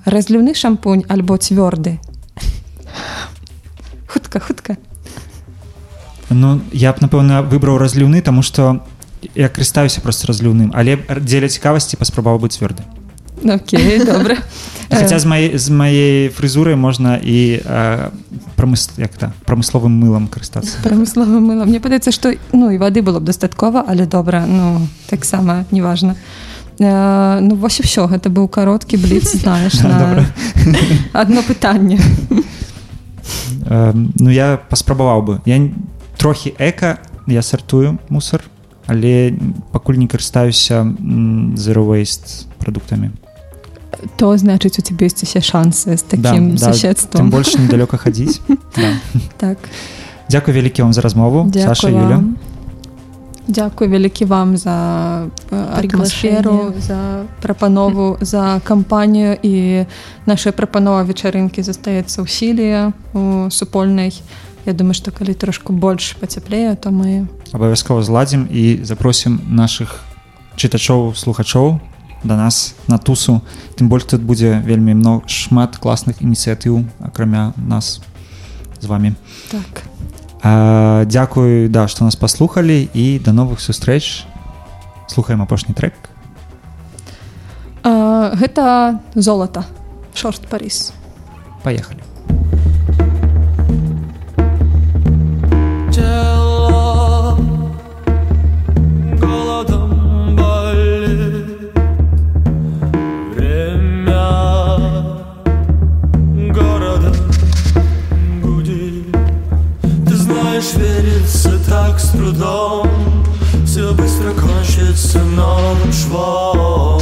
Розливний шампунь або твердий? Хутка, хутка. Ну, я б, напевно, вибрав розливний, тому що я користаюся просто розливним, але для цікавості поспробував би твердий. Окей, добре. Хоча з, моє, з моєї фризури можна і е, промис, як та, промисловим милом користатися. Промисловим милом. Мені подобається, що ну, і води було б достатково, але добре, ну, так само, неважно. Е, ну, в общем, що, це був короткий бліц, знаєш, да, на одно питання. Е, ну, я поспробував би. Я трохи еко, я сортую мусор, але покуль не користаюся zero waste продуктами. То, значит, у тебя есть еще шансы с таким да, соседством. Да, тем больше недалеко ходить. Так. Дякую велике вам за размову, Саша и Юля. Дякую велике вам за атмосферу, за пропанову, за компанию. И наша пропанова вечеринки застається в силі, у супольній. Я думаю, что коли трошку больше потеплее, то мы... Обовязково зладим и запросим наших читачов, слухачов до нас на тусу. Тим більше тут буде вельми много шмат класних ініціатив, окрім нас з вами. Так. А, дякую, да, що нас послухали, і до нових зустріч. Слухаємо апошній трек. Гэта «Золото», «Шорт Парис». Поехали. Так с трудом все быстро кончится, но ничего.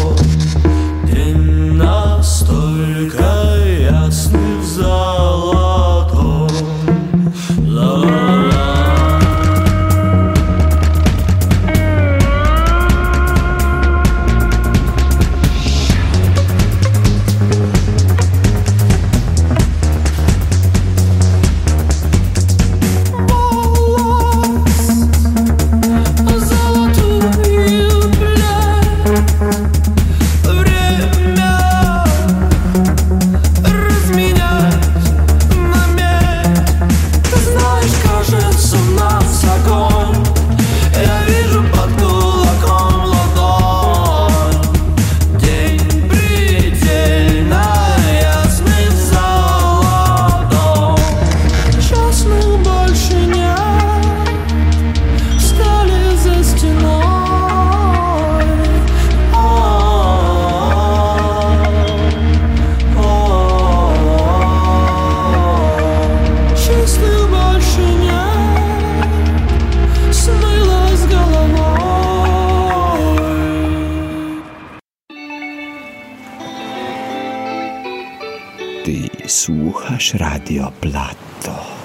День настолько ясный в золотом. Радіо Платоу.